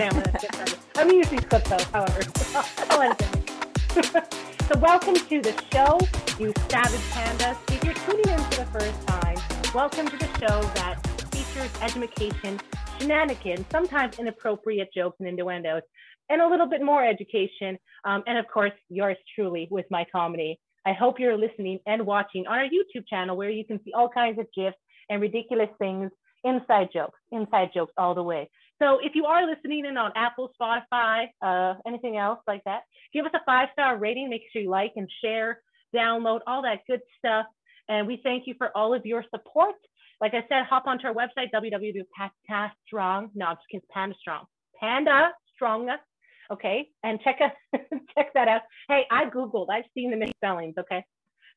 Pamela. I'm going to use these clips though, however. I'll end it. So welcome to the show, you savage pandas. If you're tuning in for the first time, welcome to the show that features education, shenanigans, sometimes inappropriate jokes and innuendos, and a little bit more education, and of course, yours truly with my comedy. I hope you're listening and watching on our YouTube channel where you can see all kinds of GIFs and ridiculous things, inside jokes all the way. So if you are listening in on Apple, Spotify, anything else like that, give us a 5-star rating, make sure you like and share, download, all that good stuff. And we thank you for all of your support. Like I said, hop onto our website, Panda Strong. Okay, and check that out. Hey, I Googled, I've seen the many spellings, okay?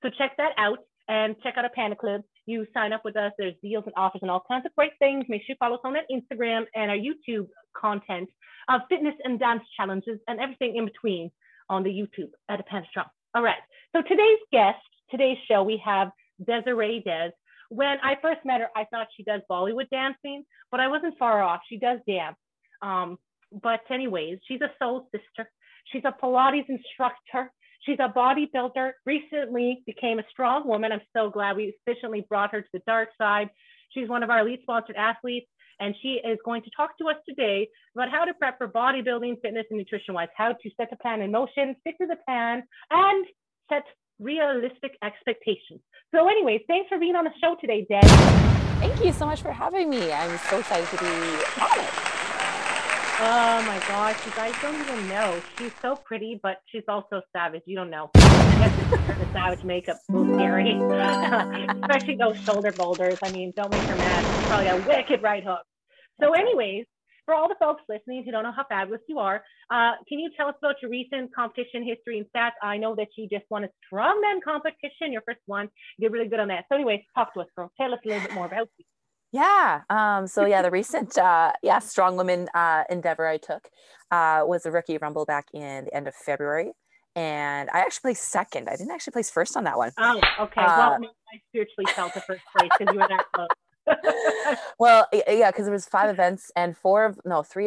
So check that out and check out our Panda Club. You sign up with us, there's deals and offers and all kinds of great things. Make sure you follow us on that Instagram and our YouTube content of fitness and dance challenges and everything in between on the YouTube at the Panda Strong. All right, so today's guest, today's show, we have Desiree Des. When I first met her, I thought she does Bollywood dancing, but I wasn't far off, she does dance. But anyways, she's a soul sister. She's a Pilates instructor. She's a bodybuilder, recently became a strong woman. I'm so glad we efficiently brought her to the dark side. She's one of our lead sponsored athletes, and she is going to talk to us today about how to prep for bodybuilding, fitness, and nutrition-wise, how to set a plan in motion, stick to the plan, and set realistic expectations. So anyways, thanks for being on the show today, Des. Thank you so much for having me. I'm so excited to be on it. Oh my gosh, you guys don't even know. She's so pretty, but she's also savage. You don't know. The savage makeup will scary. Especially those shoulder boulders. I mean, don't make her mad. She's probably a wicked right hook. So anyways, for all the folks listening who don't know how fabulous you are, can you tell us about your recent competition history and stats? I know that you just won a strongman competition, your first one. You did really good on that. So anyways, talk to us, girl. Tell us a little bit more about you. Yeah. The recent, strong woman, endeavor I took, was a Rookie Rumble back in the end of February. And I actually placed second. I didn't actually place first on that one. Oh, okay. Well, I spiritually felt the first place because you were that close. Well, yeah, because there was 5 events and 3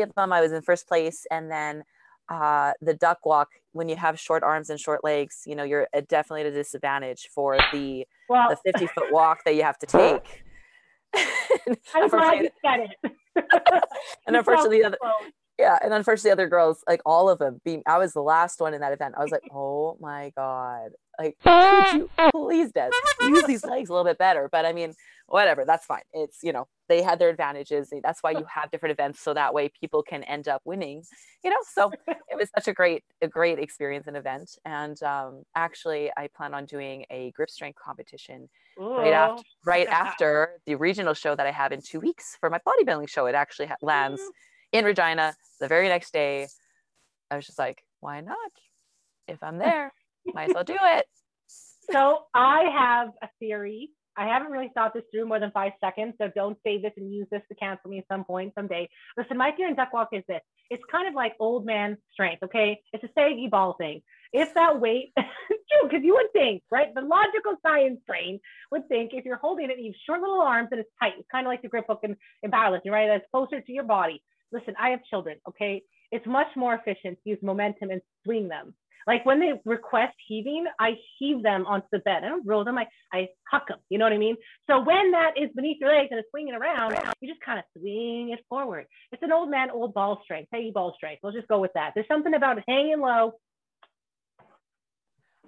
of them I was in first place. And then, the duck walk, when you have short arms and short legs, you know, you're definitely at a disadvantage for the 50-foot walk that you have to take. I'm glad you said it. Unfortunately, the other girls, like all of them, I was the last one in that event. I was like, oh my God. Like, could you please, Des, use these legs a little bit better? But I mean, whatever, that's fine. It's, you know, they had their advantages. That's why you have different events. So that way people can end up winning, you know? So it was such a great experience and event. And actually I plan on doing a grip strength competition right after the regional show that I have in 2 weeks for my bodybuilding show. It actually lands in Regina the very next day. I was just like, why not? If I'm there, might as well do it. So I have a theory. I haven't really thought this through more than 5 seconds, so don't say this and use this to cancel me at some point someday. Listen, my theory in duck walk is this. It's kind of like old man strength, okay? It's a saggy ball thing. If that weight, true, because you would think, right? The logical science brain would think if you're holding it, you have short little arms and it's tight. It's kind of like the grip hook in powerlifting, right? That's closer to your body. Listen, I have children, okay? It's much more efficient to use momentum and swing them. Like when they request heaving, I heave them onto the bed. I don't roll them, I huck them, you know what I mean? So when that is beneath your legs and it's swinging around, you just kind of swing it forward. It's an old man, old ball strength, saggy ball strength. We'll just go with that. There's something about hanging low.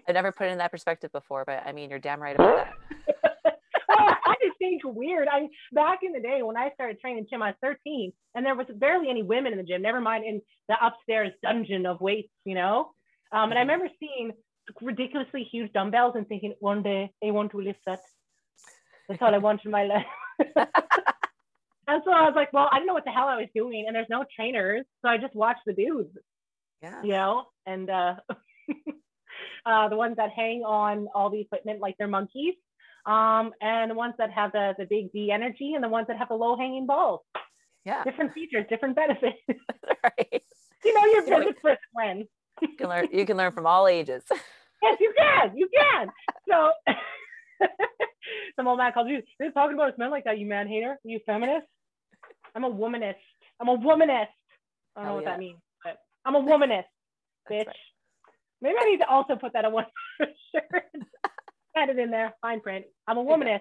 I never put it in that perspective before, but I mean, you're damn right about that. Oh, I just think weird. Back in the day when I started training gym, I was 13 and there was barely any women in the gym, never mind in the upstairs dungeon of weights, you know? And I remember seeing ridiculously huge dumbbells and thinking, one day I want to lift that. That's all I want in my life. And so I was like, well, I don't know what the hell I was doing. And there's no trainers. So I just watched the dudes, you know, and the ones that hang on all the equipment like they're monkeys. And the ones that have the big D energy and the ones that have the low hanging balls. Yeah. Different features, different benefits. Right. You know, your business first when. You can learn from all ages. Yes, you can. So some old man called you. They're talking about us men like that, you man hater, you feminist. I'm a womanist. I don't know what that means, but I'm a womanist, bitch. Right. Maybe I need to also put that on one shirt. Add it in there, fine print. I'm a womanist,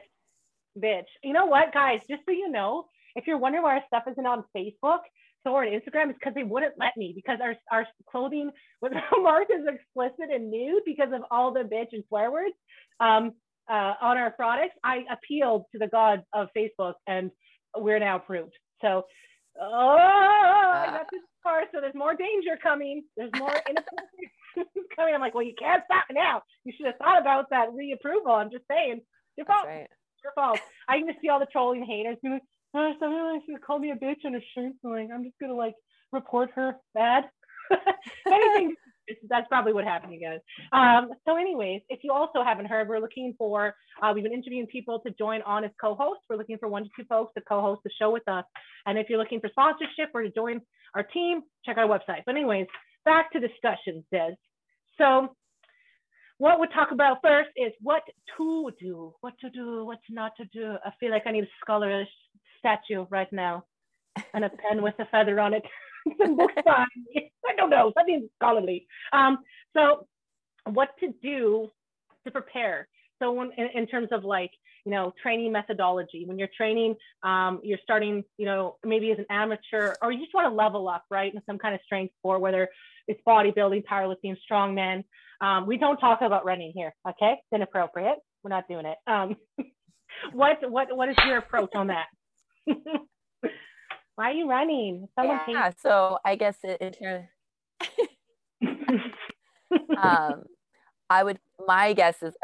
bitch. You know what, guys? Just so you know, if you're wondering why our stuff isn't on Facebook or on Instagram, it's because they wouldn't let me, because our clothing was marked as explicit and nude because of all the bitch and swear words on our products. I appealed to the gods of Facebook, and we're now approved. So, I got this far, so there's more danger coming. There's more inappropriate coming. I'm like, well, you can't stop me now. You should have thought about that reapproval. I'm just saying, your fault. Right. It's your fault. I can just see all the trolling haters doing, oh, someone should call me a bitch on a shirt. Like, I'm just gonna like report her bad. Anything. That's probably what happened, you guys. So anyways, if you also haven't heard, we're looking for, we've been interviewing people to join on as co-hosts. We're looking for 1 to 2 folks to co-host the show with us. And if you're looking for sponsorship or to join our team, check our website. But anyways, back to discussions, Des. So what we'll talk about first is what to do, what not to do. I feel like I need a scholar statue right now and a pen with a feather on it. Some books by, I don't know, something scholarly. So what to do to prepare. So when, in terms of like, you know, training methodology, when you're training, you're starting, you know, maybe as an amateur, or you just want to level up, right? In some kind of strength sport, whether it's bodybuilding, powerlifting, strongman. We don't talk about running here, okay? It's inappropriate. We're not doing it. What is your approach on that? Why are you running? So I guess I guess in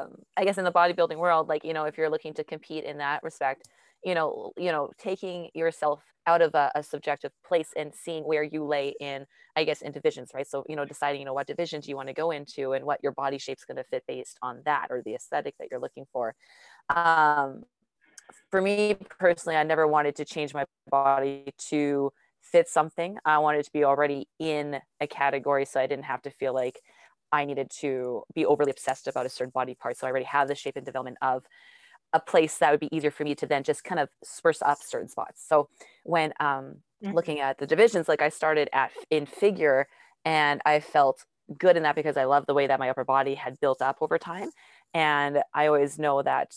the bodybuilding world, like, you know, if you're looking to compete in that respect, you know, taking yourself out of a subjective place and seeing where you lay in, I guess, in divisions, right? So, you know, deciding, you know, what divisions you want to go into and what your body shape's going to fit based on that or the aesthetic that you're looking for. For me personally, I never wanted to change my body to fit something. I wanted to be already in a category, so I didn't have to feel like I needed to be overly obsessed about a certain body part. So I already have the shape and development of a place that would be easier for me to then just kind of spruce up certain spots. So when looking at the divisions, like I started in figure, and I felt good in that because I love the way that my upper body had built up over time. And I always know that,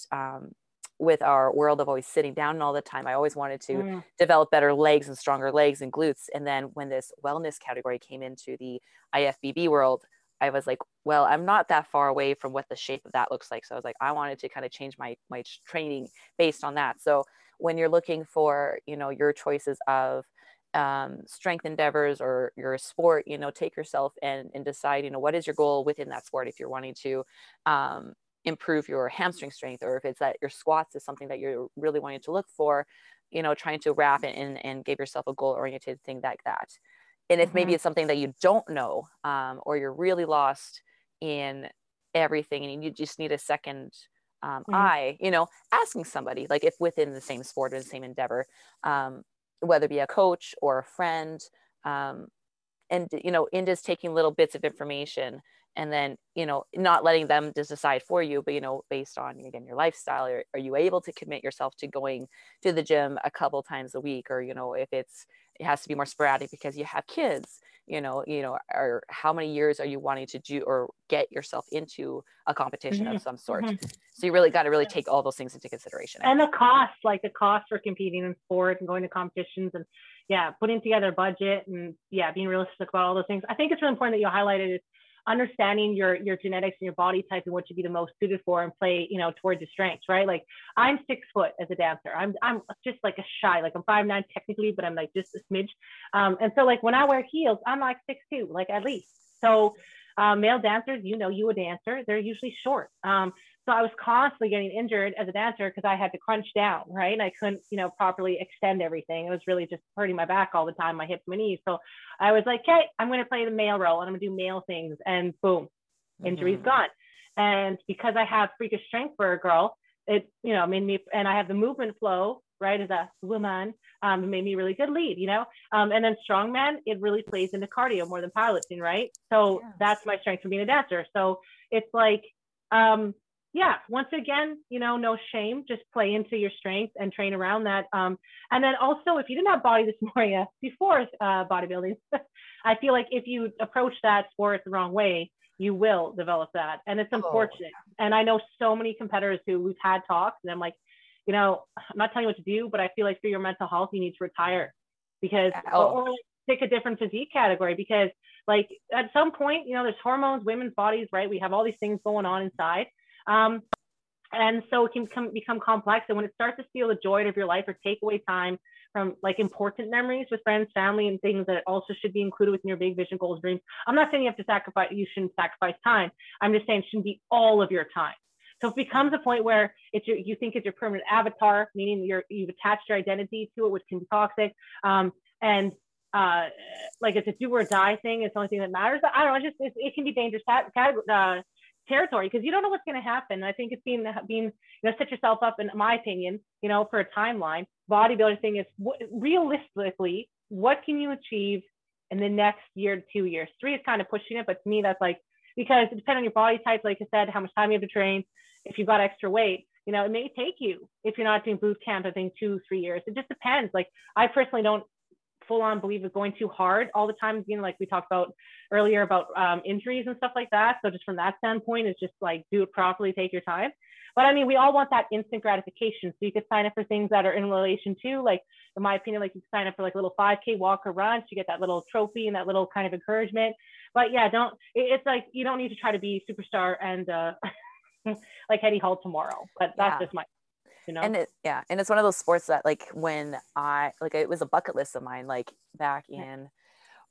with our world of always sitting down all the time, I always wanted to develop better legs and stronger legs and glutes. And then when this wellness category came into the IFBB world, I was like, well, I'm not that far away from what the shape of that looks like. So I was like, I wanted to kind of change my training based on that. So when you're looking for, you know, your choices of strength endeavors or your sport, you know, take yourself and decide, you know, what is your goal within that sport? If you're wanting to, improve your hamstring strength, or if it's that your squats is something that you're really wanting to look for, you know, trying to wrap it and give yourself a goal oriented thing like that. And if maybe it's something that you don't know, or you're really lost in everything and you just need a second eye, you know, asking somebody, like if within the same sport or the same endeavor, whether it be a coach or a friend, and, you know, in just taking little bits of information. And then, you know, not letting them just decide for you, but, you know, based on, again, your lifestyle, are you able to commit yourself to going to the gym a couple times a week? Or, you know, if it has to be more sporadic because you have kids, you know, or how many years are you wanting to do or get yourself into a competition of some sort? So you really got to take all those things into consideration. And the cost, like the cost for competing in sport and going to competitions and putting together a budget and being realistic about all those things. I think it's really important that you highlighted it. Understanding your genetics and your body type and what you'd be the most suited for and play, you know, towards your strengths, right? Like I'm 6 foot as a dancer. I'm just like a shy, like I'm 5'9" technically, but I'm like just a smidge. And so like when I wear heels, I'm like 6'2", like at least. So male dancers, you know, you a dancer, they're usually short. So I was constantly getting injured as a dancer because I had to crunch down, right? And I couldn't, you know, properly extend everything. It was really just hurting my back all the time, my hips, my knees. So I was like, okay, I'm going to play the male role and I'm going to do male things. And boom, injury's gone. And because I have freakish strength for a girl, it, you know, made me, and I have the movement flow, right? As a woman, made me a really good lead, you know? And then strongman, it really plays into cardio more than powerlifting, right? So that's my strength from being a dancer. So it's like, yeah, once again, you know, no shame, just play into your strength and train around that. And then also, if you didn't have body dysmorphia before bodybuilding, I feel like if you approach that sport the wrong way, you will develop that. And it's unfortunate. Oh. And I know so many competitors who we've had talks and I'm like, you know, I'm not telling you what to do, but I feel like for your mental health, you need to retire because, or pick a different physique category, because like at some point, you know, there's hormones, women's bodies, right? We have all these things going on inside. And so it can become complex. And when it starts to steal the joy out of your life or take away time from like important memories with friends, family, and things that also should be included within your big vision, goals, dreams. I'm not saying you have to sacrifice, you shouldn't sacrifice time. I'm just saying it shouldn't be all of your time. So it becomes a point where it's your, you think it's your permanent avatar, meaning you've attached your identity to it, which can be toxic. Like it's a do or die thing. It's the only thing that matters. I don't know. It can be dangerous territory because you don't know what's going to happen. I think it's being, you know, set yourself up, in my opinion, you know, for a timeline. Bodybuilding thing is realistically, what can you achieve in the next year, 2 years? 3 is kind of pushing it, but to me, that's like, because it depends on your body type, like I said, how much time you have to train. If you've got extra weight, you know, it may take you, if you're not doing boot camp, I think 2-3 years. It just depends. Like, I personally don't full on believe of going too hard all the time, you know, like we talked about earlier about injuries and stuff like that. So just from that standpoint, it's just like, do it properly, take your time. But I mean, we all want that instant gratification. So you could sign up for things that are in relation to, like, in my opinion, like you sign up for like a little 5K walk or run, so you get that little trophy and that little kind of encouragement. But yeah, it's like, you don't need to try to be a superstar and like Eddie Hall tomorrow, but that's just my, you know? And it's one of those sports that, like, when I, like, it was a bucket list of mine, like back in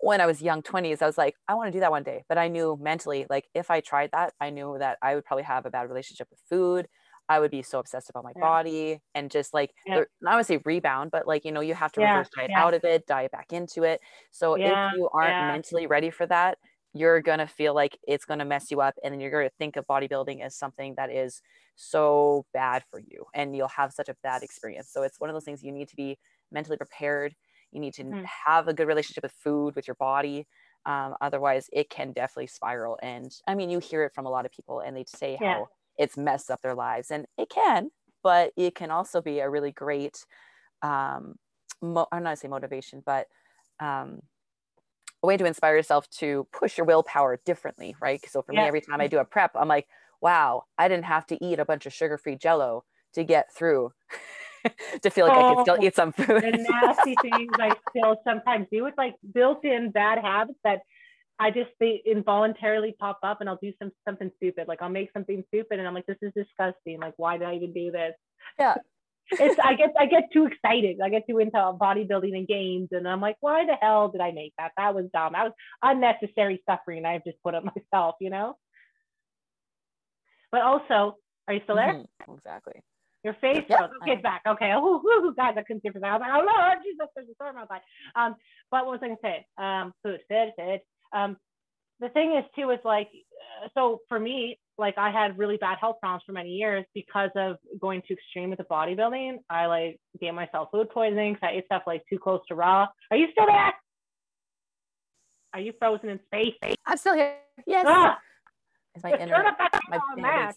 when I was young 20s, I was like, I want to do that one day. But I knew mentally, like, if I tried that, I knew that I would probably have a bad relationship with food. I would be so obsessed about my body and just like, I would say rebound, but like, you know, you have to reverse diet out of it, diet back into it. So if you aren't mentally ready for that, you're going to feel like it's going to mess you up. And then you're going to think of bodybuilding as something that is so bad for you, and you'll have such a bad experience. So it's one of those things, you need to be mentally prepared. You need to have a good relationship with food, with your body. Otherwise it can definitely spiral. And I mean, you hear it from a lot of people and they say how it's messed up their lives, and it can, but it can also be a really great, I'm not gonna say motivation, but, a way to inspire yourself to push your willpower differently, right? So for me, every time I do a prep, I'm like, wow, I didn't have to eat a bunch of sugar-free Jell-O to get through, to feel like I can still eat some food. The nasty things I still sometimes do. It's like built-in bad habits that they involuntarily pop up, and I'll do something stupid. Like, I'll make something stupid and I'm like, this is disgusting. Like, why did I even do this? Yeah. I get too excited. I get too into bodybuilding and games, and I'm like, why the hell did I make that? That was dumb. That was unnecessary suffering I've just put up myself, you know? But also, are you still there? Mm-hmm. Exactly. Your face froze. Get back. Okay. Oh, guys, I couldn't see for that. I was like, oh Lord, Jesus, there's a storm outside. But what was I gonna say? Food. The thing is too, is like, so for me, like, I had really bad health problems for many years because of going too extreme with the bodybuilding. I like gave myself food poisoning because I ate stuff like too close to raw. Are you still there? Are you frozen in space? I'm still here. Yes. Ah! It's my internet. I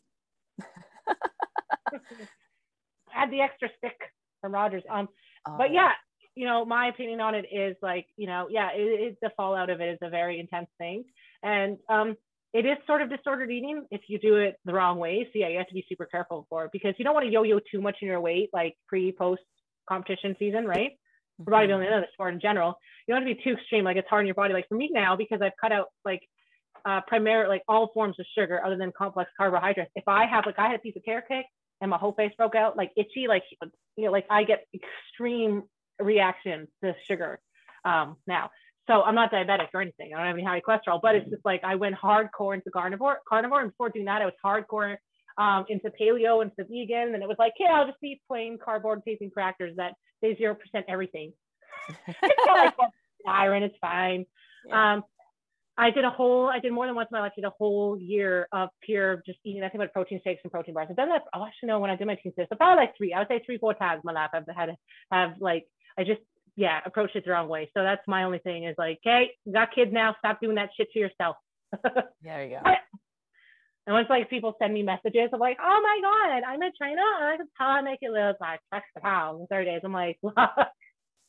had the extra stick from Rogers. But yeah, you know, my opinion on it is like, you know, yeah, the fallout of it is a very intense thing. And, it is sort of disordered eating if you do it the wrong way. So yeah, you have to be super careful for it, because you don't want to yo-yo too much in your weight, like pre-post competition season, right? For bodybuilding, another sport in general, you don't want to be too extreme. Like, it's hard on your body. Like for me now, because I've cut out like primarily like all forms of sugar other than complex carbohydrates. If I have like, I had a piece of carrot cake and my whole face broke out, like itchy, like, you know, like I get extreme reactions to sugar now. So I'm not diabetic or anything. I don't have any high cholesterol, but it's just like I went hardcore into carnivore. And before doing that, I was hardcore into paleo and to vegan. And it was like, yeah, I'll just eat plain cardboard tasting crackers that say 0% everything. It's not like iron, it's fine. Yeah. I did more than once in my life, did a whole year of pure just eating nothing but protein shakes and protein bars. I've done that. Oh, I should know when I did my team test. So probably like 3, 4 times in my life. I've had approached it the wrong way. So that's my only thing is like, hey, you got kids now, stop doing that shit to yourself. There you go. And once like people send me messages of like, oh my God, I'm in China, I can tell I make it look like £6 in 3 days. I'm like,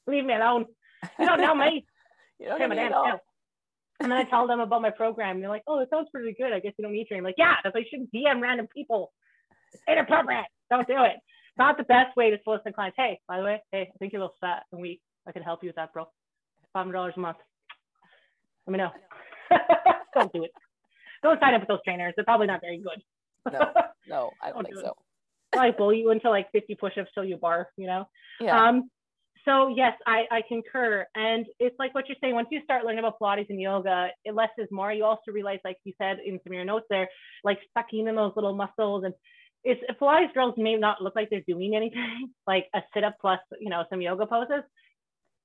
leave me alone. You don't know me. You don't know me at all. And then I tell them about my program. And they're like, oh, it sounds pretty good. I guess you don't need to. I'm like, yeah, that's why you shouldn't DM random people. It's inappropriate. Don't do it. Not the best way to solicit clients. Hey, by the way, hey, I think you're a little fat and weak. I can help you with that, bro. $500 a month. Let me know. Don't do it. Don't sign up with those trainers. They're probably not very good. No, I don't think so. I bully you into like 50 push-ups till you barf, you know? Yeah. So yes, I concur. And it's like what you're saying, once you start learning about Pilates and yoga, less is more. You also realize, like you said in some of your notes there, like sucking in those little muscles. And it's, Pilates girls may not look like they're doing anything, like a sit-up plus, you know, some yoga poses.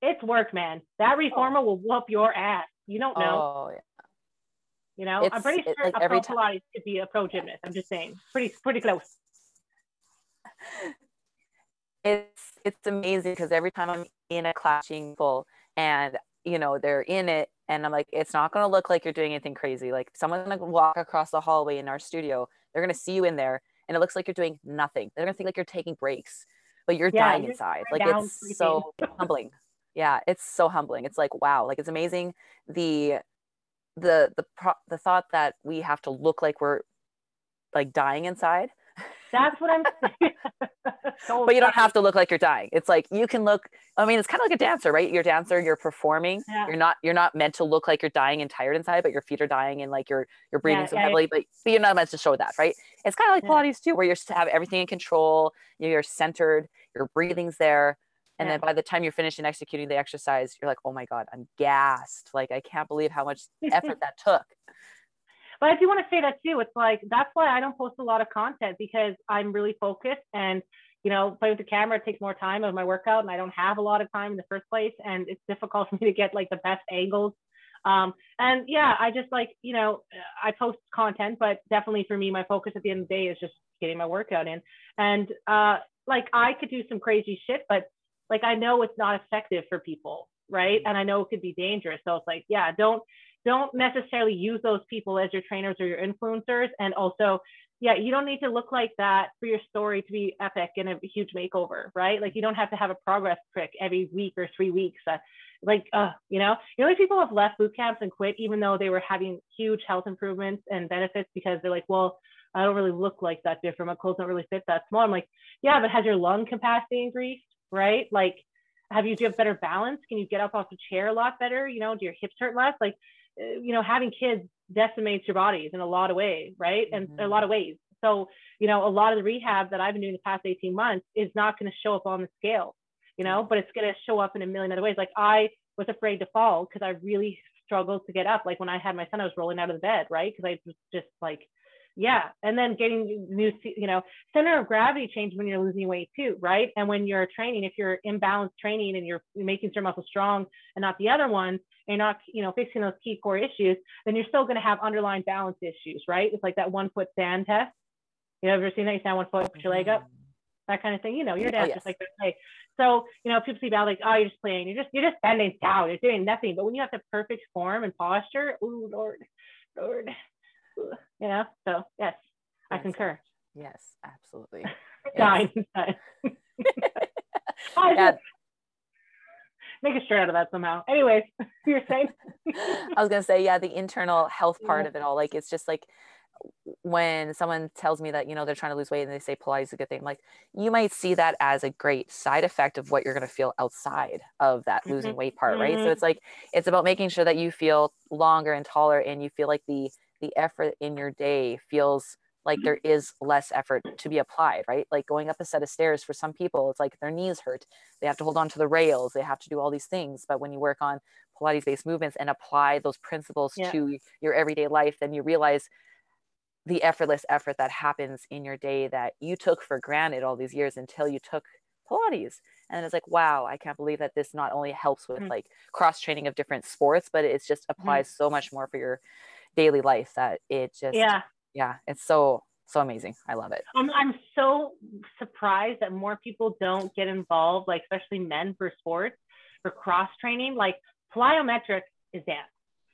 It's work, man. That reformer will whoop your ass. You don't know. Oh, yeah. You know, I'm pretty sure like a pro Pilates could be a pro gymnast. I'm just saying, pretty close. It's amazing because every time I'm in a clashing full and, you know, they're in it and I'm like, it's not going to look like you're doing anything crazy. Like someone's going to walk across the hallway in our studio. They're going to see you in there and it looks like you're doing nothing. They're going to think like you're taking breaks, but you're dying inside. Like it's so humbling. Yeah. It's so humbling. It's like, wow. Like it's amazing. The thought that we have to look like we're like dying inside. That's what I'm saying. But you don't have to look like you're dying. It's like you can look, I mean, it's kind of like a dancer, right? You're a dancer, you're performing. Yeah. You're not meant to look like you're dying and tired inside, but your feet are dying and like you're breathing so heavily, but you're not meant to show that, right? It's kind of like Pilates too, where you have everything in control, you're centered, your breathing's there. And then by the time you're finished and executing the exercise, you're like, oh my God, I'm gassed. Like, I can't believe how much effort that took. But I do want to say that too. It's like, that's why I don't post a lot of content because I'm really focused and, you know, playing with the camera takes more time of my workout and I don't have a lot of time in the first place. And it's difficult for me to get like the best angles. And yeah, I just like, you know, I post content, but definitely for me, my focus at the end of the day is just getting my workout in. And like, I could do some crazy shit, but like, I know it's not effective for people, right? And I know it could be dangerous. So it's like, yeah, don't necessarily use those people as your trainers or your influencers. And also, yeah, you don't need to look like that for your story to be epic and a huge makeover, right? Like, you don't have to have a progress trick every week or 3 weeks. You know, like people have left boot camps and quit, even though they were having huge health improvements and benefits because they're like, well, I don't really look like that different. My clothes don't really fit that small. I'm like, yeah, but has your lung capacity increased? Right? Like, do you have better balance? Can you get up off the chair a lot better? You know, do your hips hurt less? Like, you know, having kids decimates your bodies in a lot of ways, right? And a lot of ways. So, you know, a lot of the rehab that I've been doing the past 18 months is not going to show up on the scale, you know, but it's going to show up in a million other ways. Like, I was afraid to fall because I really struggled to get up. Like, when I had my son, I was rolling out of the bed, right? Because I was just like, yeah. And then getting new, you know, center of gravity change when you're losing weight too, right? And when you're training, if you're imbalanced training and you're making your muscles strong and not the other one, and not, you know, fixing those key core issues, then you're still going to have underlying balance issues, right? It's like that 1 foot stand test. You ever seen that? You stand 1 foot, put your leg up, that kind of thing. You know, your dad's just like that. Hey. So, you know, people see about like, oh, you're just playing, you're just bending down, you're doing nothing. But when you have the perfect form and posture, ooh, Lord. You know, so yes, I concur. Yes, absolutely. Make a shirt out of that somehow. Anyways, you're saying? I was gonna say, yeah, the internal health part of it all. Like, it's just like when someone tells me that, you know, they're trying to lose weight and they say Pilates is a good thing, I'm like, you might see that as a great side effect of what you're going to feel outside of that losing weight part, right? So it's like, it's about making sure that you feel longer and taller and you feel like the effort in your day feels like there is less effort to be applied, right? Like going up a set of stairs for some people, it's like their knees hurt. They have to hold on to the rails. They have to do all these things. But when you work on Pilates-based movements and apply those principles to your everyday life, then you realize the effortless effort that happens in your day that you took for granted all these years until you took Pilates. And it's like, wow, I can't believe that this not only helps with like cross training of different sports, but it just applies so much more for your daily life that it just it's so amazing. I love it. I'm so surprised that more people don't get involved, like especially men, for sports, for cross training. Like plyometrics is dance,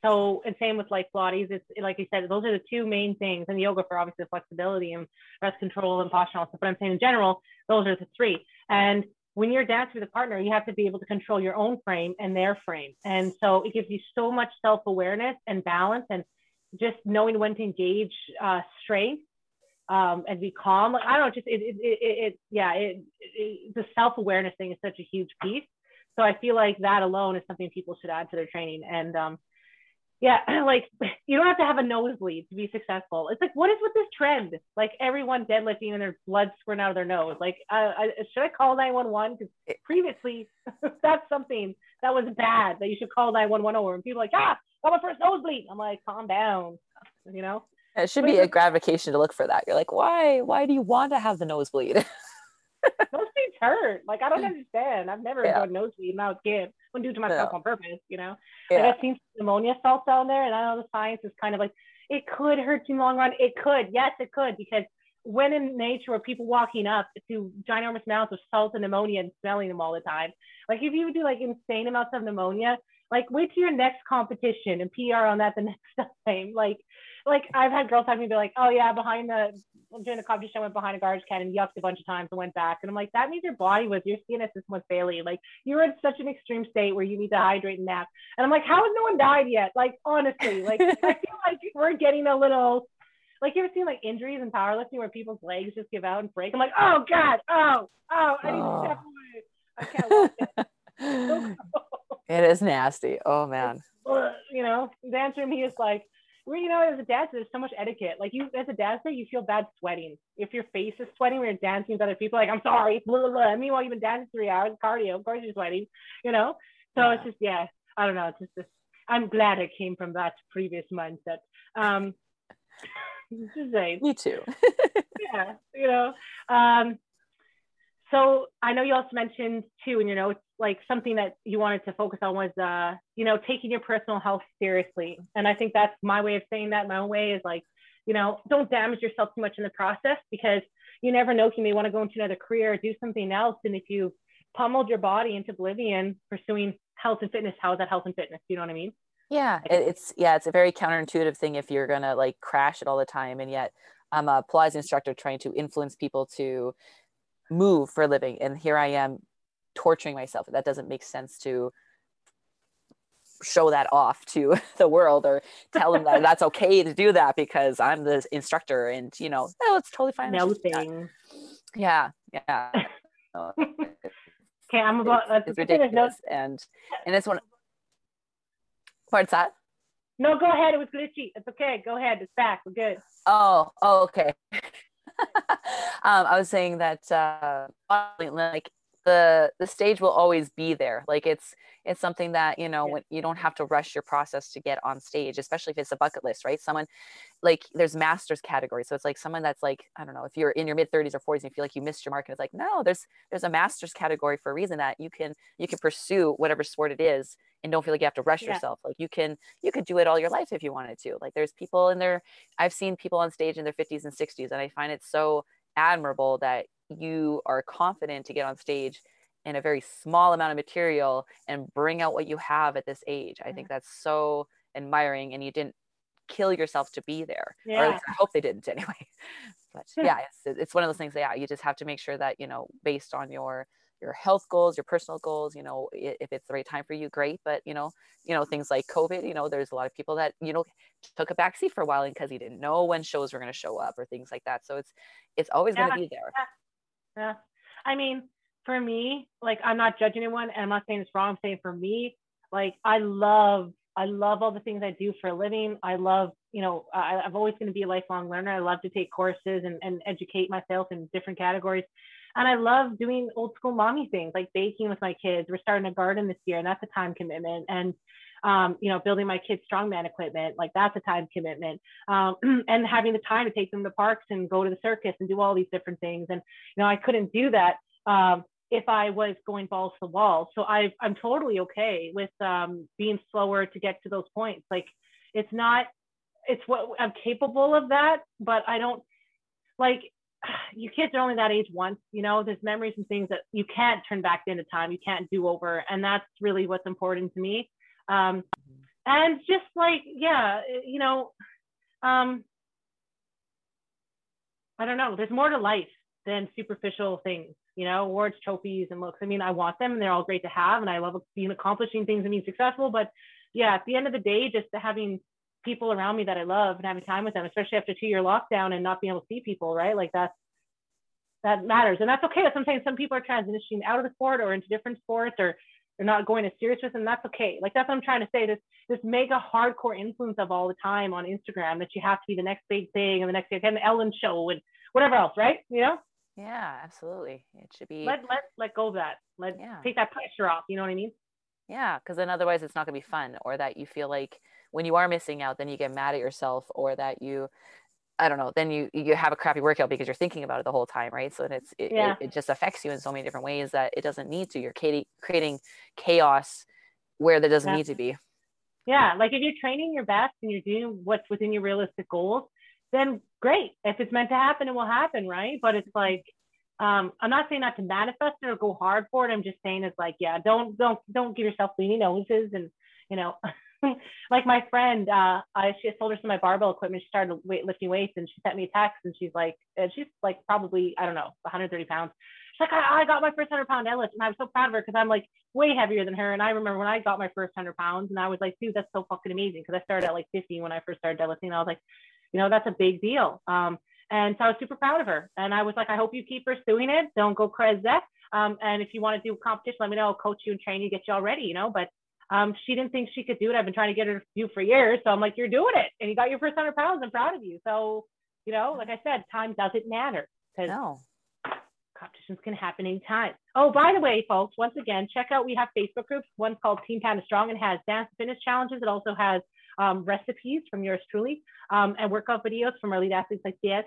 So, and same with like Pilates, it's like you said, those are the two main things, and yoga for obviously flexibility and rest control and posture and all stuff. But I'm saying in general, those are the three. And when you're dancing with a partner, you have to be able to control your own frame and their frame. And so it gives you so much self-awareness and balance and just knowing when to engage strength and be calm. Like, I don't know, just the self-awareness thing is such a huge piece. So I feel like that alone is something people should add to their training. And yeah, like you don't have to have a nosebleed to be successful. It's like, what is with this trend? Like everyone deadlifting and their blood squirting out of their nose. Like, should I call 911? Because previously that's something that was bad that you should call 911 over. And people are like, got my first nosebleed. I'm like, calm down, you know? It should be a gratification to look for that. You're like, why do you want to have the nosebleed? Nosebleeds hurt. Like, I don't understand. I've never enjoyed nosebleed now. It's good. I wouldn't do it to myself on purpose, you know? Yeah. Like, I've seen pneumonia salts down there, and I know the science is kind of like, it could hurt you in the long run. It could. Yes, it could. Because when in nature are people walking up to ginormous amounts of salt and pneumonia and smelling them all the time? Like, if you do like insane amounts of pneumonia, like wait till your next competition and PR on that the next time. Like I've had girls talking to me be like, oh yeah, during the competition I went behind a garbage can and yucked a bunch of times and went back. And I'm like, that means your CNS system was failing. Like you're in such an extreme state where you need to hydrate and nap. And I'm like, how has no one died yet? Like, honestly, like I feel like we're getting a little, like you ever seen like injuries in powerlifting where people's legs just give out and break? I'm like, oh God, oh, I need to step away. I can't watch it. So cool. It is nasty. Oh man. It's, you know, the answer to me is like, well, you know, as a dancer, there's so much etiquette. Like you, as a dancer, you feel bad sweating. If your face is sweating when you're dancing with other people, like, I'm sorry, blah, blah, blah. Meanwhile, you've been dancing 3 hours, cardio, of course you're sweating, you know? So it's just, I don't know. It's just this, I'm glad I came from that previous mindset. Me too. Yeah, you know? So I know you also mentioned too, in your notes, like something that you wanted to focus on was, you know, taking your personal health seriously. And I think that's my way of saying that. My own way is like, you know, don't damage yourself too much in the process, because you never know, you may want to go into another career or do something else. And if you pummeled your body into oblivion pursuing health and fitness, how is that health and fitness? You know what I mean? Yeah, it's a very counterintuitive thing if you're going to like crash it all the time. And yet I'm a Pilates instructor trying to influence people to move for a living. And here I am torturing myself. That doesn't make sense to show that off to the world or tell them that that's okay to do that because I'm the instructor and, you know, oh, it's totally fine. Melting. Yeah. Okay. I'm about, it's ridiculous. And it's one. What's that? No, go ahead. It was glitchy. It's okay. Go ahead. It's back. We're good. Oh okay. I was saying that like the stage will always be there. Like it's something that, you know, when you don't have to rush your process to get on stage, especially if it's a bucket list, right? Someone like there's master's category. So it's like someone that's like, I don't know, if you're in your mid 30s or 40s and you feel like you missed your mark, and it's like, no, there's a master's category for a reason that you can pursue whatever sport it is and don't feel like you have to rush yourself. Like you could do it all your life if you wanted to. Like there's people in there, I've seen people on stage in their 50s and 60s, and I find it so admirable that you are confident to get on stage in a very small amount of material and bring out what you have at this age. I think that's so admiring, and you didn't kill yourself to be there. Yeah. Or at least I hope they didn't anyway. But yeah, it's one of those things that, you just have to make sure that, you know, based on your health goals, your personal goals, you know, if it's the right time for you, great. But, you know, things like COVID, you know, there's a lot of people that, you know, took a backseat for a while because you didn't know when shows were going to show up or things like that. So it's always going to be there. Yeah. I mean, for me, like, I'm not judging anyone, and I'm not saying it's wrong. I'm saying for me, like, I love all the things I do for a living. I love, you know, I'm always going to be a lifelong learner. I love to take courses and educate myself in different categories. And I love doing old school mommy things like baking with my kids. We're starting a garden this year, and that's a time commitment. And, you know, building my kids' strongman equipment, like that's a time commitment. And having the time to take them to parks and go to the circus and do all these different things. And, you know, I couldn't do that if I was going balls to the wall. So I'm totally okay with being slower to get to those points. Like it's what I'm capable of that, but I don't like, your kids are only that age once, you know, there's memories and things that you can't turn back into time. You can't do over. And that's really what's important to me. And just like, yeah, you know, I don't know, there's more to life than superficial things, you know, awards, trophies, and looks. I mean, I want them and they're all great to have. And I love being accomplishing things and being successful. But yeah, at the end of the day, just having people around me that I love and having time with them, especially after a 2-year lockdown and not being able to see people, right? Like that matters. And that's okay. Sometimes some people are transitioning out of the sport or into different sports, or they're not going as serious with them. That's okay. Like, that's what I'm trying to say. This mega hardcore influence of all the time on Instagram that you have to be the next big thing and the next thing, and the Ellen show and whatever else, right? You know? Yeah, absolutely. It should be. Let go of that. Take that pressure off. You know what I mean? Yeah. Cause then otherwise it's not gonna be fun, or that you feel like when you are missing out, then you get mad at yourself, or that you, I don't know, then you have a crappy workout because you're thinking about it the whole time. Right. So it just affects you in so many different ways that it doesn't need to. You're creating chaos where there doesn't need to be. Yeah. Like, if you're training your best and you're doing what's within your realistic goals, then great. If it's meant to happen, it will happen. Right. But it's like, I'm not saying not to manifest it or go hard for it. I'm just saying it's like, yeah, don't give yourself bleeding noses. And, you know, like my friend, she sold her some of my barbell equipment. She started lifting weights, and she sent me a text, and she's like probably, I don't know, 130 pounds. She's like, I got my first 100-pound deadlift, and I was so proud of her because I'm like way heavier than her. And I remember when I got my first 100 pounds, and I was like, dude, that's so fucking amazing, because I started at like 50 when I first started deadlifting. And I was like, you know, that's a big deal. And so I was super proud of her. And I was like, I hope you keep pursuing it. Don't go crazy. And if you want to do a competition, let me know. I'll coach you and train you, get you all ready, you know. But she didn't think she could do it. I've been trying to get her to do for years. So I'm like, you're doing it. And you got your first 100 pounds. I'm proud of you. So, you know, like I said, time doesn't matter, because competitions can happen anytime. Oh, by the way, folks, once again, check out, we have Facebook groups. One's called Team Panda Strong and has dance fitness challenges. It also has recipes from yours truly, and workout videos from our lead athletes like Des.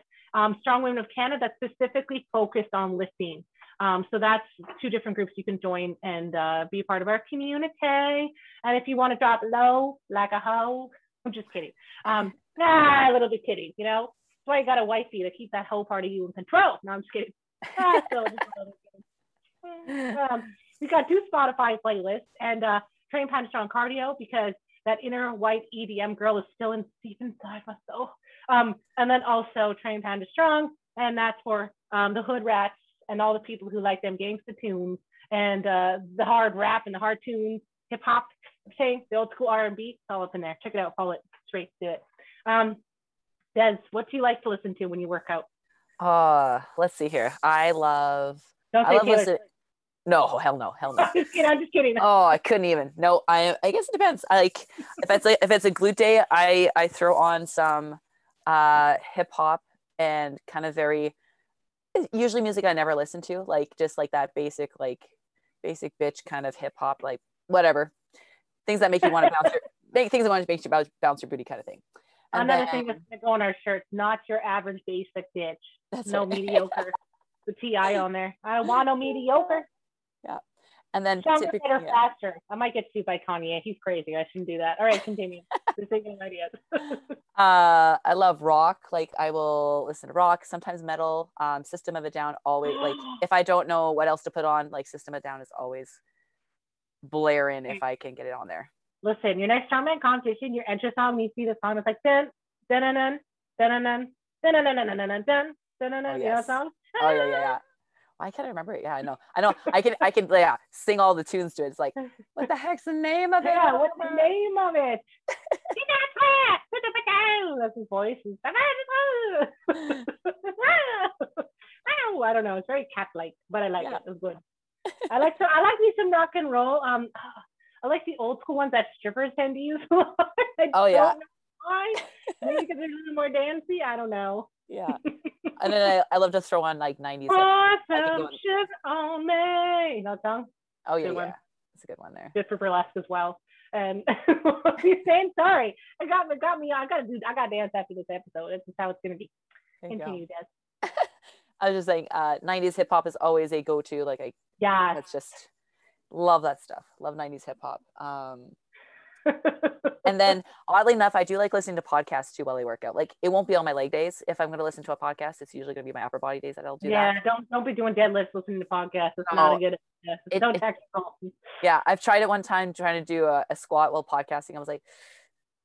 Strong Women of Canada, that's specifically focused on lifting. So that's 2 different groups you can join and be a part of our community. And if you want to drop low like a hoe, I'm just kidding. A little bit kidding, you know. That's why you got a wifey, to keep that hoe part of you in control. No, I'm just kidding. We got 2 Spotify playlists, and Train Panda Strong Cardio, because that inner white EDM girl is still deep inside my soul. And then also Train Panda Strong, and that's for the hood rats and all the people who like them gangsta tunes and the hard rap and the hard tunes, hip hop thing, the old school R&B. It's all up in there. Check it out. Follow it. Straight to it. Des, what do you like to listen to when you work out? Let's see here. No, hell no. I'm just kidding. Oh, I couldn't even. No, I guess it depends. I like, if it's a glute day, I throw on some hip hop and kind of usually music I never listen to, like just like that basic bitch kind of hip hop, like whatever. Things that make you want to bounce bounce your booty kind of thing. And another thing that's gonna go on our shirts, not your average basic bitch. That's no mediocre. The TI on there. I don't want no mediocre. Yeah. And then faster. I might get sued by Kanye. He's crazy. I shouldn't do that. All right, continue. Just thinking of ideas. I love rock. Like, I will listen to rock, sometimes metal, System of a Down, always. Like, if I don't know what else to put on, like System of a Down is always blaring if I can get it on there. Listen, your next time at competition, your entrance song, you see the song, it's like dun dun dun dun dun dun dun dun dun dun dun dun dun. You know that song? Oh yeah. I can't remember it. Yeah, I know. I can sing all the tunes to it. It's like, what the heck's the name of it? Yeah, what's the name of it? That's his voice. I don't know. It's very cat-like, but I like it. It was good. I like me some rock and roll. I like the old school ones that strippers tend to use. Oh yeah. Why? Maybe because they're a little more dancey. I don't know. Yeah. And then I love to throw on like 90s. On me. You know that song? Oh yeah, yeah. That's a good one there. Good for burlesque as well. And he's saying sorry. It got me. I gotta dance after this episode. That's just how it's gonna be. Continue, Des. I was just saying, 90s hip hop is always a go-to. Like, I just love that stuff. Love 90s hip hop. And then oddly enough, I do like listening to podcasts too while I work out. Like it won't be on my leg days. If I'm going to listen to a podcast, it's usually going to be my upper body days that I'll do that. Yeah, don't be doing deadlifts listening to podcasts. It's not a good idea. It's so technical. Yeah, I've tried it one time trying to do a squat while podcasting. I was like,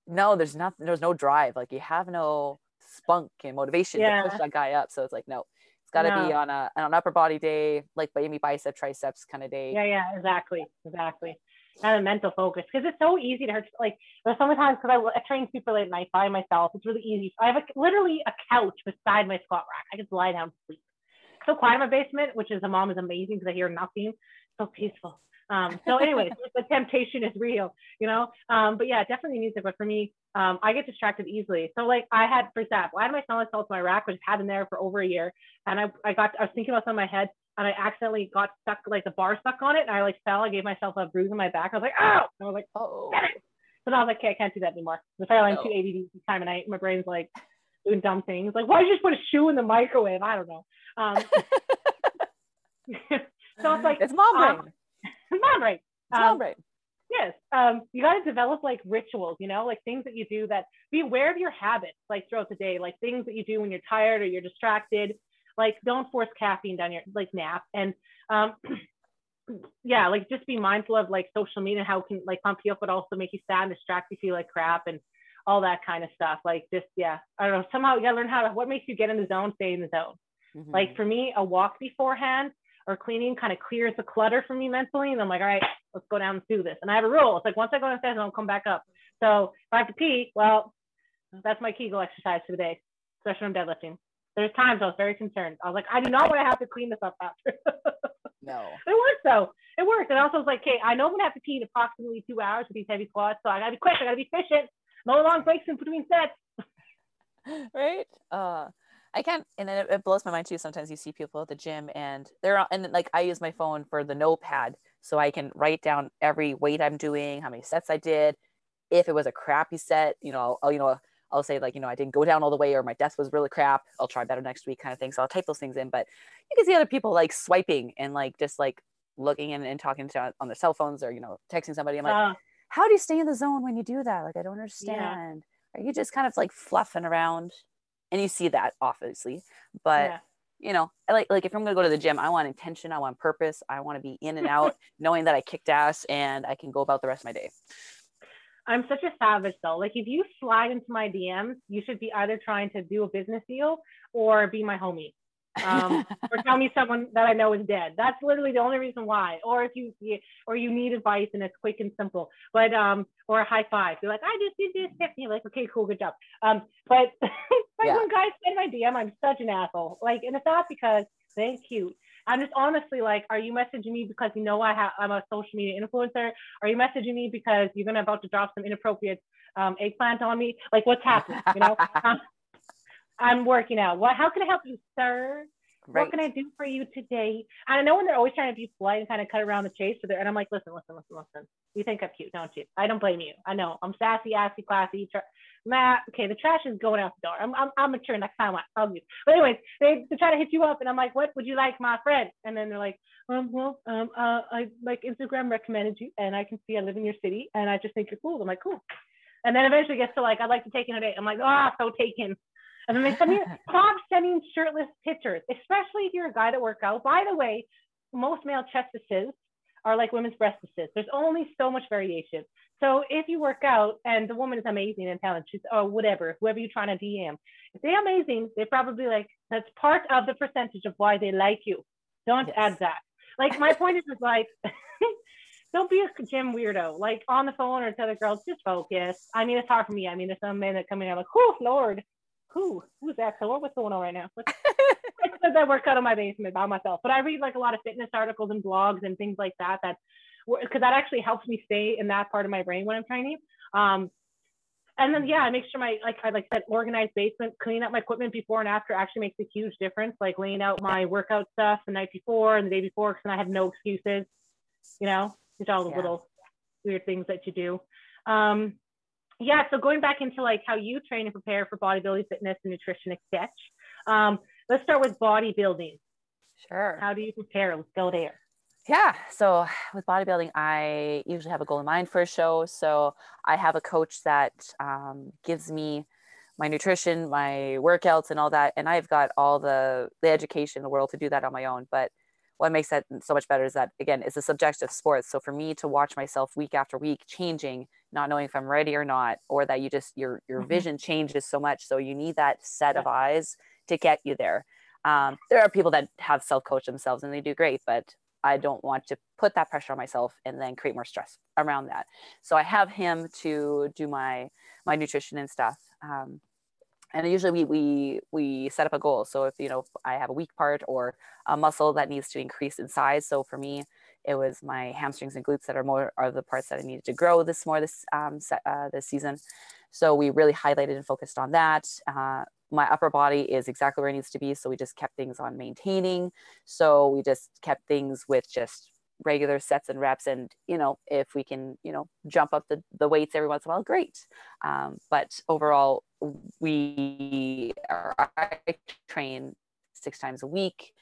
no, there's no drive. Like you have no spunk and motivation to push that guy up. So it's like, no, it's got to be on an upper body day, like maybe bicep, triceps kind of day. Yeah, yeah, exactly. And a mental focus, because it's so easy to hurt. Like there's so many times, because I train super late at night by myself. It's really easy. I have literally a couch beside my squat rack. I just lie down and sleep. It's so quiet in my basement, which is, the mom is amazing because I hear nothing. So peaceful. So anyways, the temptation is real, you know? But yeah, definitely music. But for me, I get distracted easily. So like I had, for example, I had my phone installed to my rack, which had been there for over a year. And I was thinking about something in my head, and I accidentally got stuck, like the bar stuck on it. And I like fell, I gave myself a bruise on my back. I was like, oh, and I was like, oh, so now I was like, okay, I can't do that anymore. The fact I'm too ADD time of night. My brain's like doing dumb things. Like, why did you just put a shoe in the microwave? I don't know. So it's like, it's mom brain. Yes. You got to develop like rituals, you know, like things that you do, that be aware of your habits, like throughout the day, like things that you do when you're tired or you're distracted, like don't force caffeine down your like nap. And yeah, like just be mindful of like social media, how it can like pump you up, but also make you sad and distract you feel like crap and all that kind of stuff. Like just, yeah, I don't know. Somehow you gotta learn what makes you get in the zone, stay in the zone. Mm-hmm. Like for me, a walk beforehand or cleaning kind of clears the clutter for me mentally. And I'm like, all right, let's go down and do this. And I have a rule. It's like, once I go downstairs, I don't come back up. So if I have to pee, well, that's my Kegel exercise for the day, especially when I'm deadlifting. There's times I was very concerned. I was like, I do not want to have to clean this up after. No. It works though. It works. And also it's like, okay, I know I'm going to have to pee in approximately 2 hours with these heavy squats. So I got to be quick. I got to be efficient. No long breaks in between sets. Right? I can't, and then it blows my mind too. Sometimes you see people at the gym and like I use my phone for the notepad so I can write down every weight I'm doing, how many sets I did. If it was a crappy set, you know, I'll say like, you know, I didn't go down all the way, or my desk was really crap. I'll try better next week kind of thing. So I'll type those things in, but you can see other people like swiping and like, just like looking in and talking to on their cell phones or, you know, texting somebody. I'm like, how do you stay in the zone when you do that? Like, I don't understand. Yeah. Are you just kind of like fluffing around? And you see that obviously, but you know, like if I'm going to go to the gym, I want intention. I want purpose. I want to be in and out knowing that I kicked ass and I can go about the rest of my day. I'm such a savage though. Like if you slide into my DMs, you should be either trying to do a business deal or be my homie. Or tell me someone that I know is dead. That's literally the only reason why. Or if you need advice and it's quick and simple, but or a high five. You're like, I just did this 50. You're like, okay, cool, good job. But when guys send my DM, I'm such an asshole. Like, and it's not because they're cute. I'm just honestly like, are you messaging me because you know I'm a social media influencer? Are you messaging me because you're gonna about to drop some inappropriate eggplant on me? Like, what's happening? You know. I'm working out. Well, how can I help you, sir? Right. What can I do for you today? And I know when they're always trying to be polite and kind of cut around the chase, and I'm like, listen. You think I'm cute, don't you? I don't blame you. I know. I'm sassy, assy, classy. Okay, the trash is going out the door. I'm mature next time. I'll use. But anyways, they try to hit you up, and I'm like, what would you like, my friend? And then they're like, I like Instagram recommended you, and I can see I live in your city, and I just think you're cool. I'm like, cool. And then eventually gets to like, I'd like to take in a date. I'm like, so taken. And then they send me, stop sending shirtless pictures, especially if you're a guy that works out. By the way, most male chestices are like women's breastises. There's only so much variation. So if you work out and the woman is amazing and talented, she's, or whatever, whoever you're trying to DM, if they're amazing, they probably like, that's part of the percentage of why they like you. Don't add that. Like my point is like, don't be a gym weirdo, like on the phone or to other girls, just focus. I mean, it's hard for me. I mean, there's some men that come in and I'm like, oh, Lord. Who's that? So what's going on right now? I work out in my basement by myself, but I read like a lot of fitness articles and blogs and things like that. Because that actually helps me stay in that part of my brain when I'm training. And then I make sure I said organized basement, clean up my equipment before and after actually makes a huge difference. Like laying out my workout stuff the night before and the day before, because I have no excuses. You know, it's all the little weird things that you do. So going back into like how you train and prepare for bodybuilding, fitness, and nutrition, etc. Let's start with bodybuilding. Sure. How do you prepare? Let's go there. Yeah. So with bodybuilding, I usually have a goal in mind for a show. So I have a coach that gives me my nutrition, my workouts and all that. And I've got all the education in the world to do that on my own. But what makes that so much better is that, again, it's a subjective sport. So for me to watch myself week after week changing, not knowing if I'm ready or not, or that you just, your mm-hmm. vision changes so much. So you need that set of eyes to get you there. There are people that have self-coached themselves and they do great, but I don't want to put that pressure on myself and then create more stress around that. So I have him to do my nutrition and stuff. And usually we set up a goal. So if, if I have a weak part or a muscle that needs to increase in size. So for me, it was my hamstrings and glutes that are the parts that I needed to grow this season. So we really highlighted and focused on that. My upper body is exactly where it needs to be. So we just kept things on maintaining. So we just kept things with just regular sets and reps. And, if we can, jump up the weights every once in a while, great. But overall, I train 6 times a week,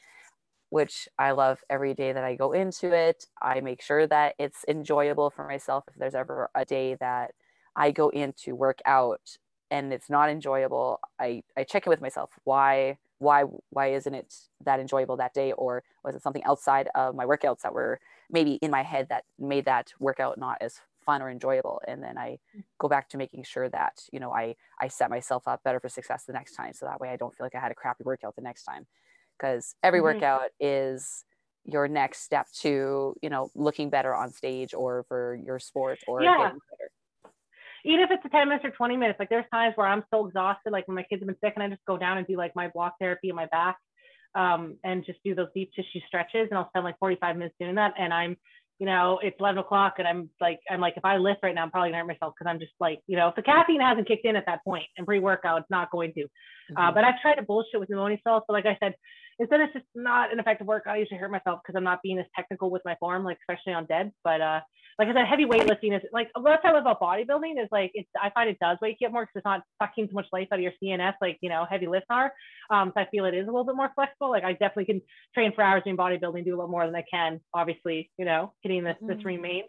which I love every day that I go into it. I make sure that it's enjoyable for myself. If there's ever a day that I go in to work out and it's not enjoyable, I check in with myself. Why isn't it that enjoyable that day? Or was it something outside of my workouts that were maybe in my head that made that workout not as fun or enjoyable? And then I go back to making sure that, I set myself up better for success the next time. So that way I don't feel like I had a crappy workout the next time, because every mm-hmm. workout is your next step to, looking better on stage or for your sport or getting better. Even if it's a 10 minutes or 20 minutes, like there's times where I'm so exhausted, like when my kids have been sick and I just go down and do like my block therapy in my back and just do those deep tissue stretches. And I'll spend like 45 minutes doing that. And I'm, it's 11 o'clock and I'm like, if I lift right now, I'm probably gonna hurt myself. Cause I'm just like, if the caffeine hasn't kicked in at that point and pre-workout, it's not going to, mm-hmm. But I've tried to bullshit with my own self. But like I said, instead it's just not an effective workout. I usually hurt myself cause I'm not being as technical with my form, like especially on dead, but, like I said, heavy weightlifting is like, that's how I love about bodybuilding is like, I find it does wake you up more because it's not sucking so much life out of your CNS, like, heavy lifts are. So I feel it is a little bit more flexible. Like I definitely can train for hours in bodybuilding, do a lot more than I can, obviously, hitting this remains.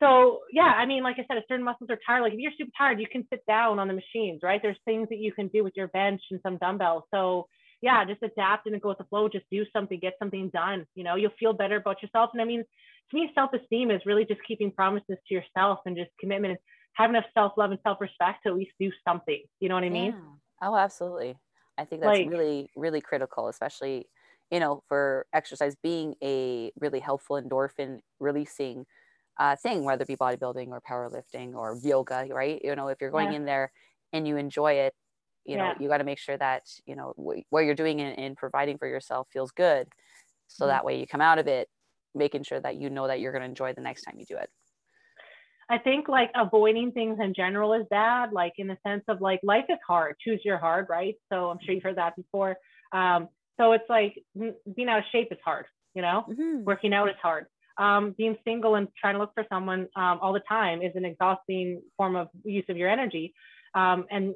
So yeah, I mean, like I said, if certain muscles are tired, like if you're super tired, you can sit down on the machines, right? There's things that you can do with your bench and some dumbbells. So yeah, just adapt and go with the flow, just do something, get something done. You'll feel better about yourself. And I mean, to me, self-esteem is really just keeping promises to yourself and just commitment and have enough self-love and self-respect to at least do something. You know what I mean? Yeah. Oh, absolutely. I think that's like, really, really critical, especially, for exercise being a really helpful endorphin releasing thing, whether it be bodybuilding or powerlifting or yoga, right? If you're going in there and you enjoy it, you got to make sure that, what you're doing and providing for yourself feels good. So that way you come out of it, making sure that that you're going to enjoy the next time you do it. I think like avoiding things in general is bad, like in the sense of like life is hard, choose your hard, right? So I'm sure you've heard that before. So it's like being out of shape is hard, mm-hmm. working out is hard. Being single and trying to look for someone all the time is an exhausting form of use of your energy. And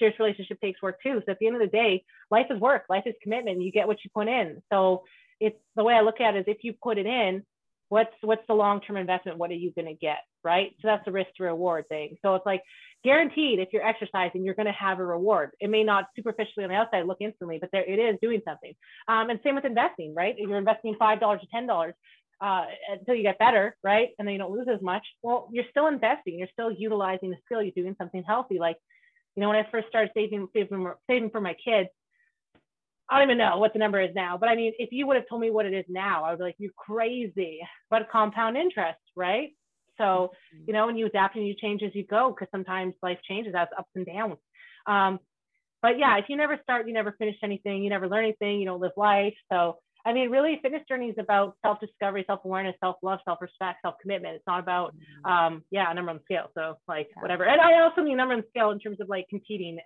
serious relationship takes work too. So at the end of the day, life is work, life is commitment. You get what you put in. So it's the way I look at it is if you put it in, what's the long-term investment? What are you going to get? Right. So that's the risk to reward thing. So it's like guaranteed if you're exercising, you're going to have a reward. It may not superficially on the outside look instantly, but there it is doing something. And same with investing, right? If you're investing $5 or $10, until you get better, right? And then you don't lose as much. Well, you're still investing, you're still utilizing the skill, you're doing something healthy. Like, when I first started saving for my kids, I don't even know what the number is now, but I mean, if you would have told me what it is now, I would be like, you're crazy, but compound interest, right? So, and you adapt and you change as you go, because sometimes life changes, that's ups and downs. But yeah, if you never start, you never finish anything, you never learn anything, you don't live life. So, I mean, really fitness journey is about self-discovery, self-awareness, self-love, self-respect, self-commitment. It's not about, a number on the scale. So like whatever. And I also mean number on the scale in terms of like competing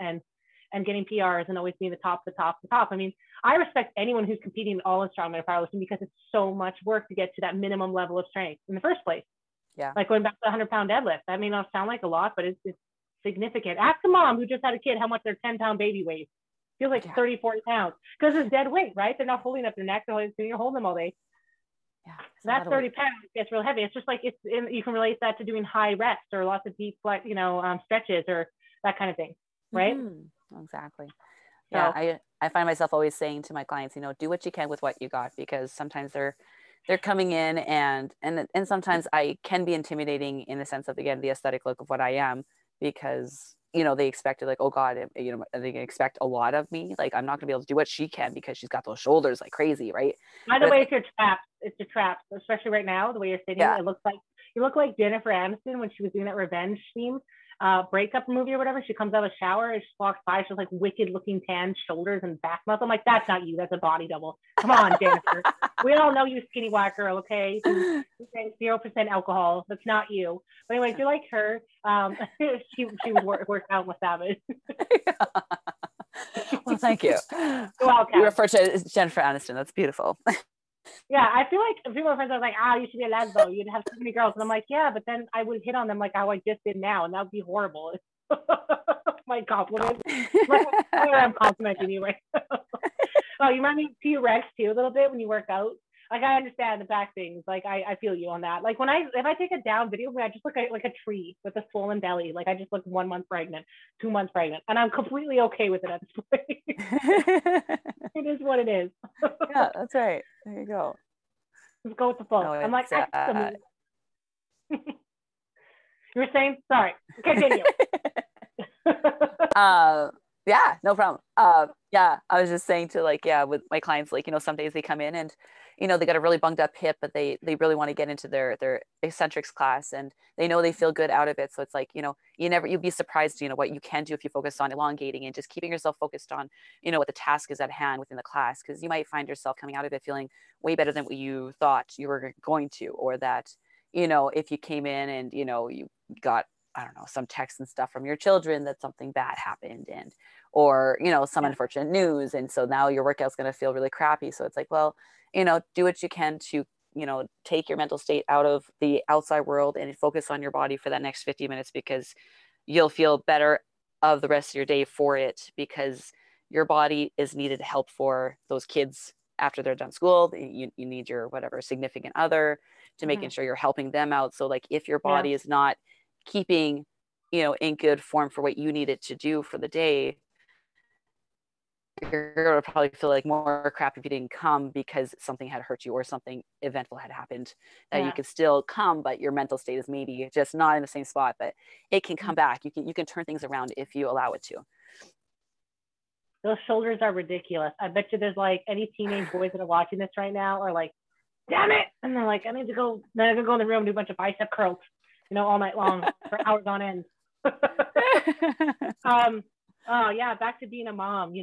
and getting PRs and always being the top. I mean, I respect anyone who's competing at all in strongman powerlifting because it's so much work to get to that minimum level of strength in the first place. Yeah. Like going back to the 100-pound deadlift. That may not sound like a lot, but it's significant. Ask a mom who just had a kid how much their 10-pound baby weighs. Feels like 30, 40 pounds because it's dead weight, right? They're not holding up their neck. They're holding them all day. that's 30 pounds. That's real heavy. It's just like, you can relate that to doing high reps or lots of deep, stretches or that kind of thing. Right. Mm-hmm. Exactly. So, yeah. I find myself always saying to my clients, do what you can with what you got, because sometimes they're coming in and sometimes I can be intimidating in the sense of, again, the aesthetic look of what I am, because, they expected like, oh God, they expect a lot of me. Like, I'm not gonna be able to do what she can because she's got those shoulders like crazy. Right. By the way, it's your traps, especially right now, the way you're sitting, yeah. It looks like, you look like Jennifer Aniston when she was doing that revenge theme, breakup movie or whatever. She comes out of the shower and she walks by, she's like wicked looking tan, shoulders and back muscle. I'm like, that's not you, that's a body double. Come on, Jennifer. We all know you skinny white girl, okay? 0% alcohol, that's not you. But anyway, if you're like her, she would work out with Savage. Well, thank you. You're welcome. You refer to it as Jennifer Aniston, that's beautiful. Yeah, I feel like people are friends are like, you should be a lesbo. You'd have so many girls. And I'm like, yeah, but then I would hit on them like how I just did now. And that would be horrible. My compliment. I'm complimenting you right now. Oh, you remind me of T-Rex too a little bit when you work out. Like, I understand the back things. Like, I feel you on that. Like, if I take a down video, I just look like a tree with a swollen belly. Like, I just look 1 month pregnant, 2 months pregnant. And I'm completely okay with it at this point. It is what it is. Yeah, that's right. There you go. Let's go with the flow. No, I'm like, you were saying? Sorry. Continue. Yeah, no problem. Yeah, I was just saying to with my clients, some days they come in and, they got a really bunged up hip, but they really want to get into their eccentrics class and they know they feel good out of it. So it's like, you'd be surprised, what you can do if you focus on elongating and just keeping yourself focused on, what the task is at hand within the class. Cause you might find yourself coming out of it feeling way better than what you thought you were going to, or that, if you came in and, you got, I don't know, some texts and stuff from your children that something bad happened or some unfortunate news. And so now your workout's going to feel really crappy. So it's like, well, do what you can to, take your mental state out of the outside world and focus on your body for that next 50 minutes, because you'll feel better of the rest of your day for it, because your body is needed help for those kids after they're done school. You need your whatever significant other to making sure you're helping them out. So like if your body is not keeping, in good form for what you need it to do for the day, you're going to probably feel like more crap if you didn't come because something had hurt you or something eventful had happened. That you could still come, but your mental state is maybe just not in the same spot, but it can come back. You can turn things around if you allow it to. Those shoulders are ridiculous. I bet you there's like any teenage boys that are watching this right now are like, damn it. And they're like, I need to go, then I'm going to go in the room and do a bunch of bicep curls, all night long for hours on end. Oh yeah. Back to being a mom,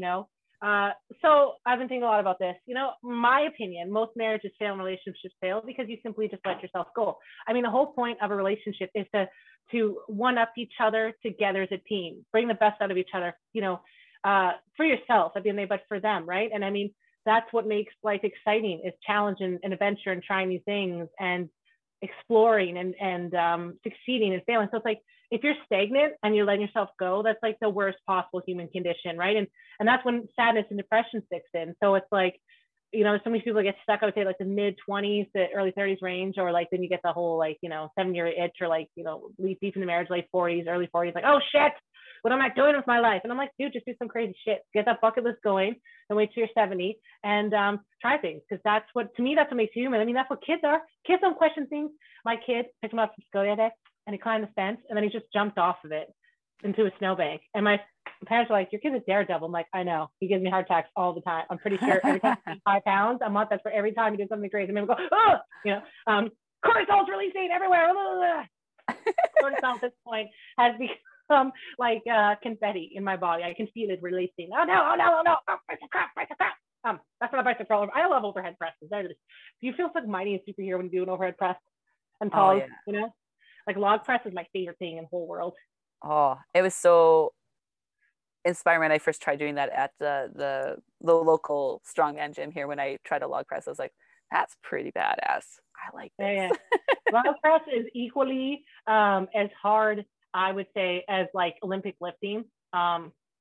so I've been thinking a lot about this. My opinion, most marriages fail and relationships fail because you simply just let yourself go. I mean, the whole point of a relationship is to one up each other together as a team, bring the best out of each other, for yourself at the end of the day, but for them. Right. And I mean, that's what makes life exciting is challenge and adventure and trying new things and exploring and succeeding and failing. So it's like, if you're stagnant and you're letting yourself go, that's like the worst possible human condition, right? And that's when sadness and depression sticks in. So it's like, so many people get stuck, I would say like the mid-20s to early 30s range, or like then you get the whole 7-year itch, or deep in the marriage, late 40s, early 40s, like, oh shit, what am I doing with my life? And I'm like, dude, just do some crazy shit. Get that bucket list going and wait till you're 70 and try things. Cause that's what makes you human. I mean, that's what kids are. Kids don't question things. My kid picked him up from school the other day and he climbed the fence and then he just jumped off of it into a snowbank. And my parents are like, your kid's a daredevil. I'm like, I know. He gives me heart attacks all the time. I'm pretty sure every time he's 5 pounds a month, that's for every time he did something crazy. And then we go, oh, cortisol's releasing everywhere. Cortisol at this point has become confetti in my body. I can feel it releasing. Oh, bicep crap. That's not a bicep curl. I love overhead presses. There it is. Do you feel like mighty and superhero when you do an overhead press and pause? Oh, yeah. Like log press is my favorite thing in the whole world. Oh, it was so inspiring when I first tried doing that at the local strongman gym here. When I tried a log press, I was like, that's pretty badass. I like this. Yeah. Log press is equally as hard, I would say, as like Olympic lifting.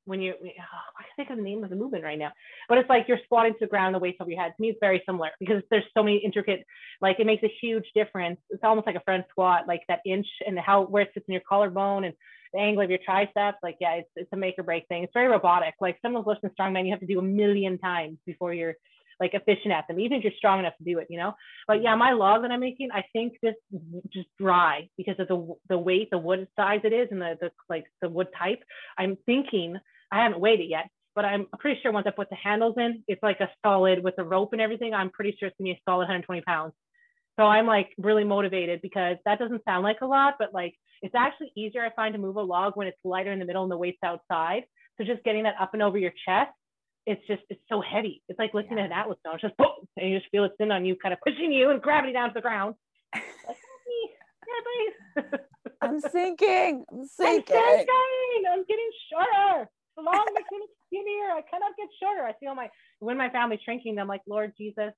when you, I think of the name of the movement right now, but it's like you're squatting to the ground, the weights over your head. To me, it's very similar because there's so many intricate, like it makes a huge difference. It's almost like a French squat, like that inch and how, where it sits in your collarbone and the angle of your triceps. Like, yeah, it's a make or break thing. It's very robotic. Like some of those lifts in strongman, you have to do a million times before you're like efficient at them, even if you're strong enough to do it, you know? But yeah, my log that I'm making, I think just dry because of the weight, the wood size it is, and the like the wood type. I'm thinking, I haven't weighed it yet, but I'm pretty sure once I put the handles in, it's like a solid with the rope and everything. I'm pretty sure it's gonna be a solid 120 pounds. So I'm like really motivated because that doesn't sound like a lot, but like, it's actually easier I find to move a log when it's lighter in the middle and the weight's outside. So just getting that up and over your chest, it's so heavy. It's like lifting at an Atlas stone. It's just boom, and you just feel it's in on you, kind of pushing you and gravity down to the ground. Like, yeah, please. I'm sinking. I'm getting shorter. The log is getting skinnier. I cannot get shorter. I see all when my family's shrinking, I'm like, Lord Jesus,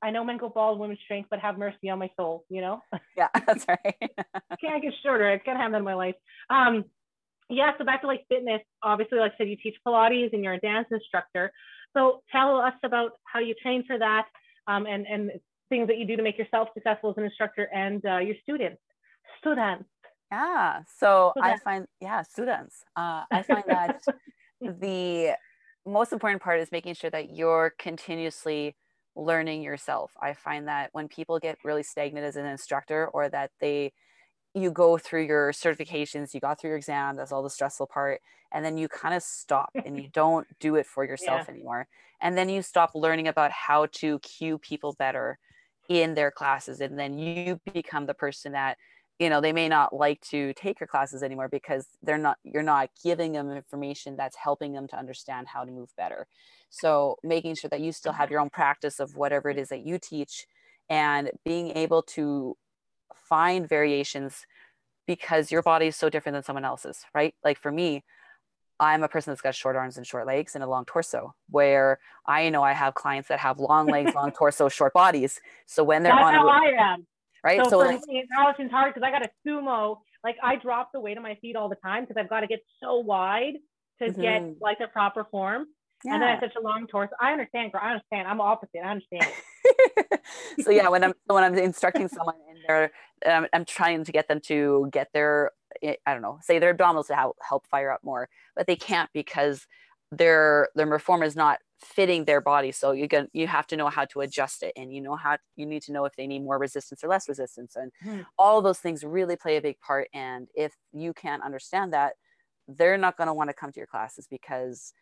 I know men go bald, women shrink, but have mercy on my soul, you know? Yeah, that's right. Can't get shorter. I can't have that in my life. Yeah, so back to like fitness, obviously, like I said, you teach Pilates and you're a dance instructor. So tell us about how you train for that and things that you do to make yourself successful as an instructor and your students. Yeah, so students. I find that the most important part is making sure that you're continuously learning yourself. I find that when people get really stagnant as an instructor, or that you go through your certifications, you got through your exam, that's all the stressful part. And then you kind of stop and you don't do it for yourself anymore. And then you stop learning about how to cue people better in their classes. And then you become the person that, you know, they may not like to take your classes anymore because you're not giving them information that's helping them to understand how to move better. So making sure that you still have your own practice of whatever it is that you teach, and being able to find variations because your body is so different than someone else's, right? Like for me, I'm a person that's got short arms and short legs and a long torso, where I know I have clients that have long legs, long torso, short bodies. So when they're that's how I am. Right. So for me, it's hard because I got a sumo, like I drop the weight on my feet all the time because I've got to get so wide to get like the proper form. Yeah. And then I have such a long torso. I understand, girl. I understand. I'm opposite. I understand. So yeah, when I'm instructing someone and they're, I'm trying to get them to get their, I don't know, say their abdominals to help fire up more, but they can't because their reformer is not fitting their body. So you have to know how to adjust it, and you need to know if they need more resistance or less resistance, and all those things really play a big part. And if you can't understand that, they're not going to want to come to your classes because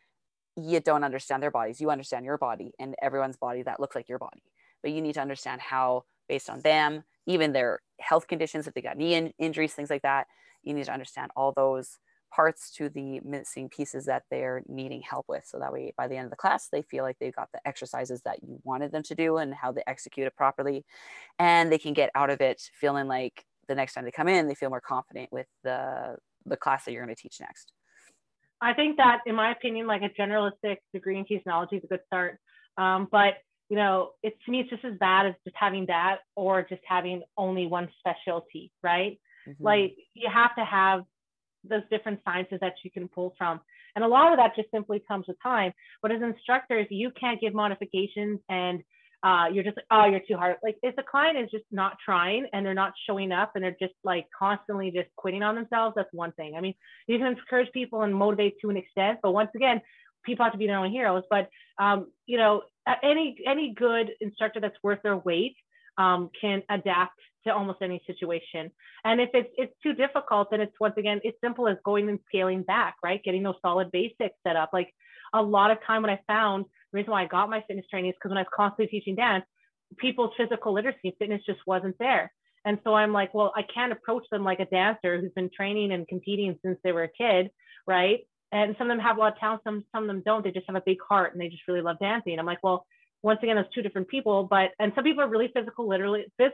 you don't understand their bodies. You understand your body and everyone's body that looks like your body, but you need to understand how, based on them, even their health conditions, if they got knee injuries, things like that, you need to understand all those parts to the missing pieces that they're needing help with. So that way, by the end of the class, they feel like they've got the exercises that you wanted them to do and how they execute it properly. And they can get out of it feeling like the next time they come in, they feel more confident with the class that you're going to teach next. I think that, in my opinion, like a generalistic degree in kinesiology is a good start. But, you know, to me, it's just as bad as just having that or just having only one specialty, right? Mm-hmm. Like you have to have those different sciences that you can pull from. And a lot of that just simply comes with time. But as instructors, you can't give modifications and you're just like, oh, you're too hard. Like if the client is just not trying and they're not showing up and they're just like constantly just quitting on themselves, that's one thing. I mean, you can encourage people and motivate to an extent, but once again, people have to be their own heroes. But, you know, any good instructor that's worth their weight can adapt to almost any situation. And if it's too difficult, then it's, once again, it's simple as going and scaling back, right? Getting those solid basics set up. Like a lot of time when I found, the reason why I got my fitness training is because when I was constantly teaching dance, people's physical literacy, fitness just wasn't there. And so I'm like, well, I can't approach them like a dancer who's been training and competing since they were a kid, right? And some of them have a lot of talent, some of them don't. They just have a big heart and they just really love dancing. And I'm like, well, once again, those two different people, and some people are really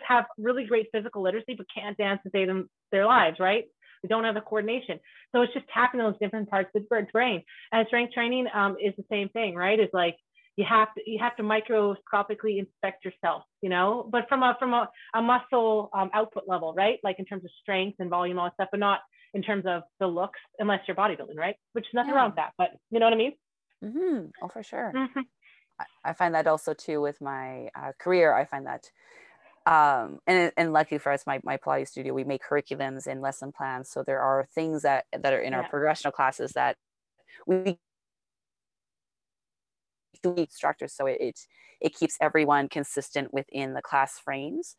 have really great physical literacy, but can't dance the day of their lives, right? They don't have the coordination. So it's just tapping those different parts of the brain. And strength training is the same thing, right? It's like, you have to microscopically inspect yourself, you know, but from a muscle output level, right? Like in terms of strength and volume, all that stuff, but not in terms of the looks, unless you're bodybuilding, right? Which is nothing wrong with that, but you know what I mean? Mm-hmm. Oh, for sure. Mm-hmm. I find that also too with my career. I find that, and lucky for us, my Pilates studio, we make curriculums and lesson plans. So there are things that are in our progressional classes that we do instructors. So it keeps everyone consistent within the class frames.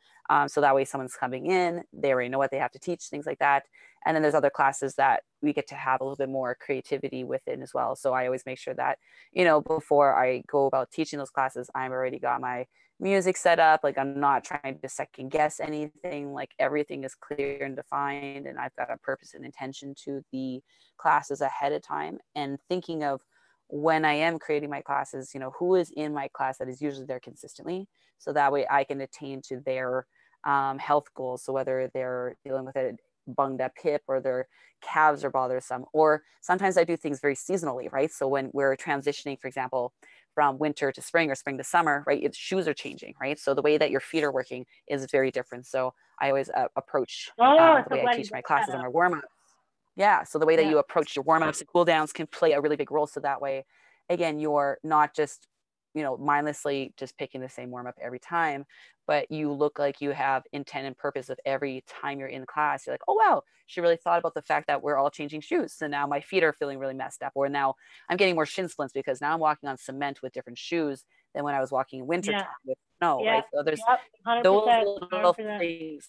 So that way someone's coming in, they already know what they have to teach, things like that. And then there's other classes that we get to have a little bit more creativity within as well. So I always make sure that, you know, before I go about teaching those classes, I've already got my music set up. Like I'm not trying to second guess anything, like everything is clear and defined. And I've got a purpose and intention to the classes ahead of time, and thinking of when I am creating my classes, you know, who is in my class that is usually there consistently. So that way I can attain to their health goals. So whether they're dealing with a bunged up hip or their calves are bothersome, or sometimes I do things very seasonally, right? So when we're transitioning, for example, from winter to spring or spring to summer, right? It's shoes are changing, right? So the way that your feet are working is very different. So I always approach the way I teach my classes and my warm-ups. Yeah. So the way that you approach your warm-ups and cool downs can play a really big role. So that way, again, you're not just, you know, mindlessly just picking the same warm-up every time, but you look like you have intent and purpose of every time you're in class. You're like, oh, wow, she really thought about the fact that we're all changing shoes. So now my feet are feeling really messed up, or now I'm getting more shin splints because now I'm walking on cement with different shoes than when I was walking in winter time with snow, right? So there's those little things,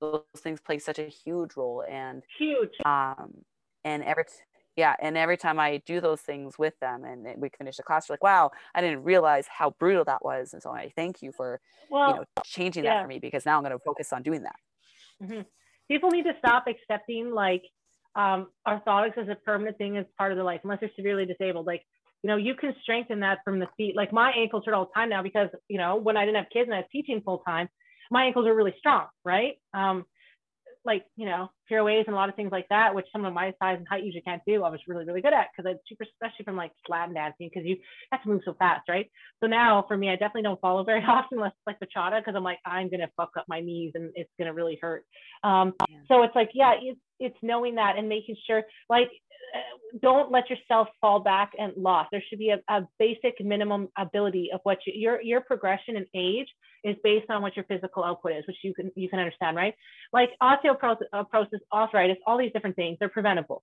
those things play such a huge role, and every time I do those things with them and we finish the class, we're like, wow, I didn't realize how brutal that was. And so I thank you for changing that for me, because now I'm going to focus on doing that. Mm-hmm. People need to stop accepting like orthotics as a permanent thing as part of their life, unless they're severely disabled. Like, you know, you can strengthen that from the feet. Like my ankles hurt all the time now because, you know, when I didn't have kids and I was teaching full time, my ankles are really strong, right? Like, you know, pirouettes and a lot of things like that, which someone my size and height usually can't do. I was really, really good at, because it's super, especially from like Latin dancing, because you have to move so fast, right? So now for me, I definitely don't follow very often unless it's like bachata, because I'm like, I'm going to fuck up my knees and it's going to really hurt. So it's like, it's knowing that and making sure, like, don't let yourself fall back and lost. There should be a basic minimum ability of what your progression in age is based on what your physical output is, which you can understand, right? Like osteoporosis, arthritis, all these different things, they're preventable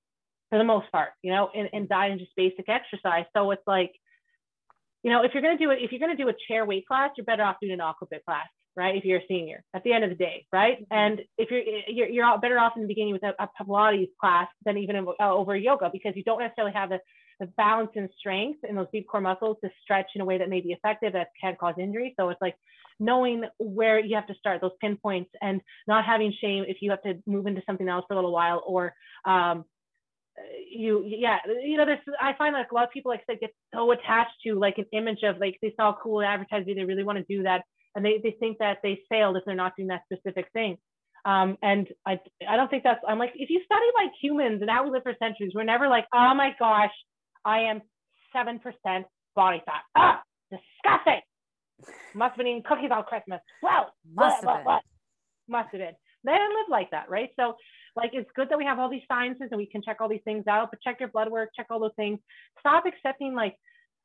for the most part, you know, and diet and just basic exercise. So it's like, you know, if you're going to do a chair weight class, you're better off doing an aquabit class, right? If you're a senior at the end of the day, right? Mm-hmm. And if you're better off in the beginning with a Pilates class than even over yoga, because you don't necessarily have the balance and strength in those deep core muscles to stretch in a way that may be effective, that can cause injury. So it's like knowing where you have to start, those pinpoints, and not having shame if you have to move into something else for a little while, or there's, I find like a lot of people, like I said, get so attached to like an image of like, they saw a cool advertising, they really want to do that. And they think that they failed if they're not doing that specific thing. And I don't think that's, I'm like, if you study like humans and how we live for centuries, we're never like, oh my gosh, I am 7% body fat. Ah, disgusting. Must've been eating cookies all Christmas. Wow. Must've been. They don't live like that, right? So like, it's good that we have all these sciences and we can check all these things out, but check your blood work, check all those things. Stop accepting, like,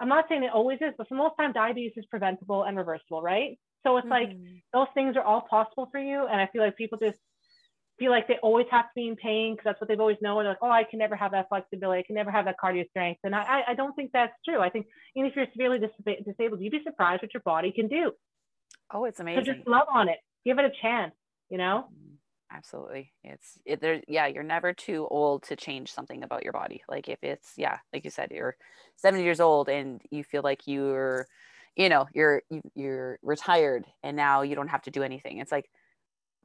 I'm not saying it always is, but for the most time, diabetes is preventable and reversible, right? So it's like, those things are all possible for you. And I feel like people just feel like they always have to be in pain because that's what they've always known. They're like, oh, I can never have that flexibility. I can never have that cardio strength. And I don't think that's true. I think even if you're severely disabled, you'd be surprised what your body can do. Oh, it's amazing. So just love on it. Give it a chance, you know? Absolutely. You're never too old to change something about your body. Like if it's, like you said, you're 70 years old and you feel like you're retired and now you don't have to do anything. It's like,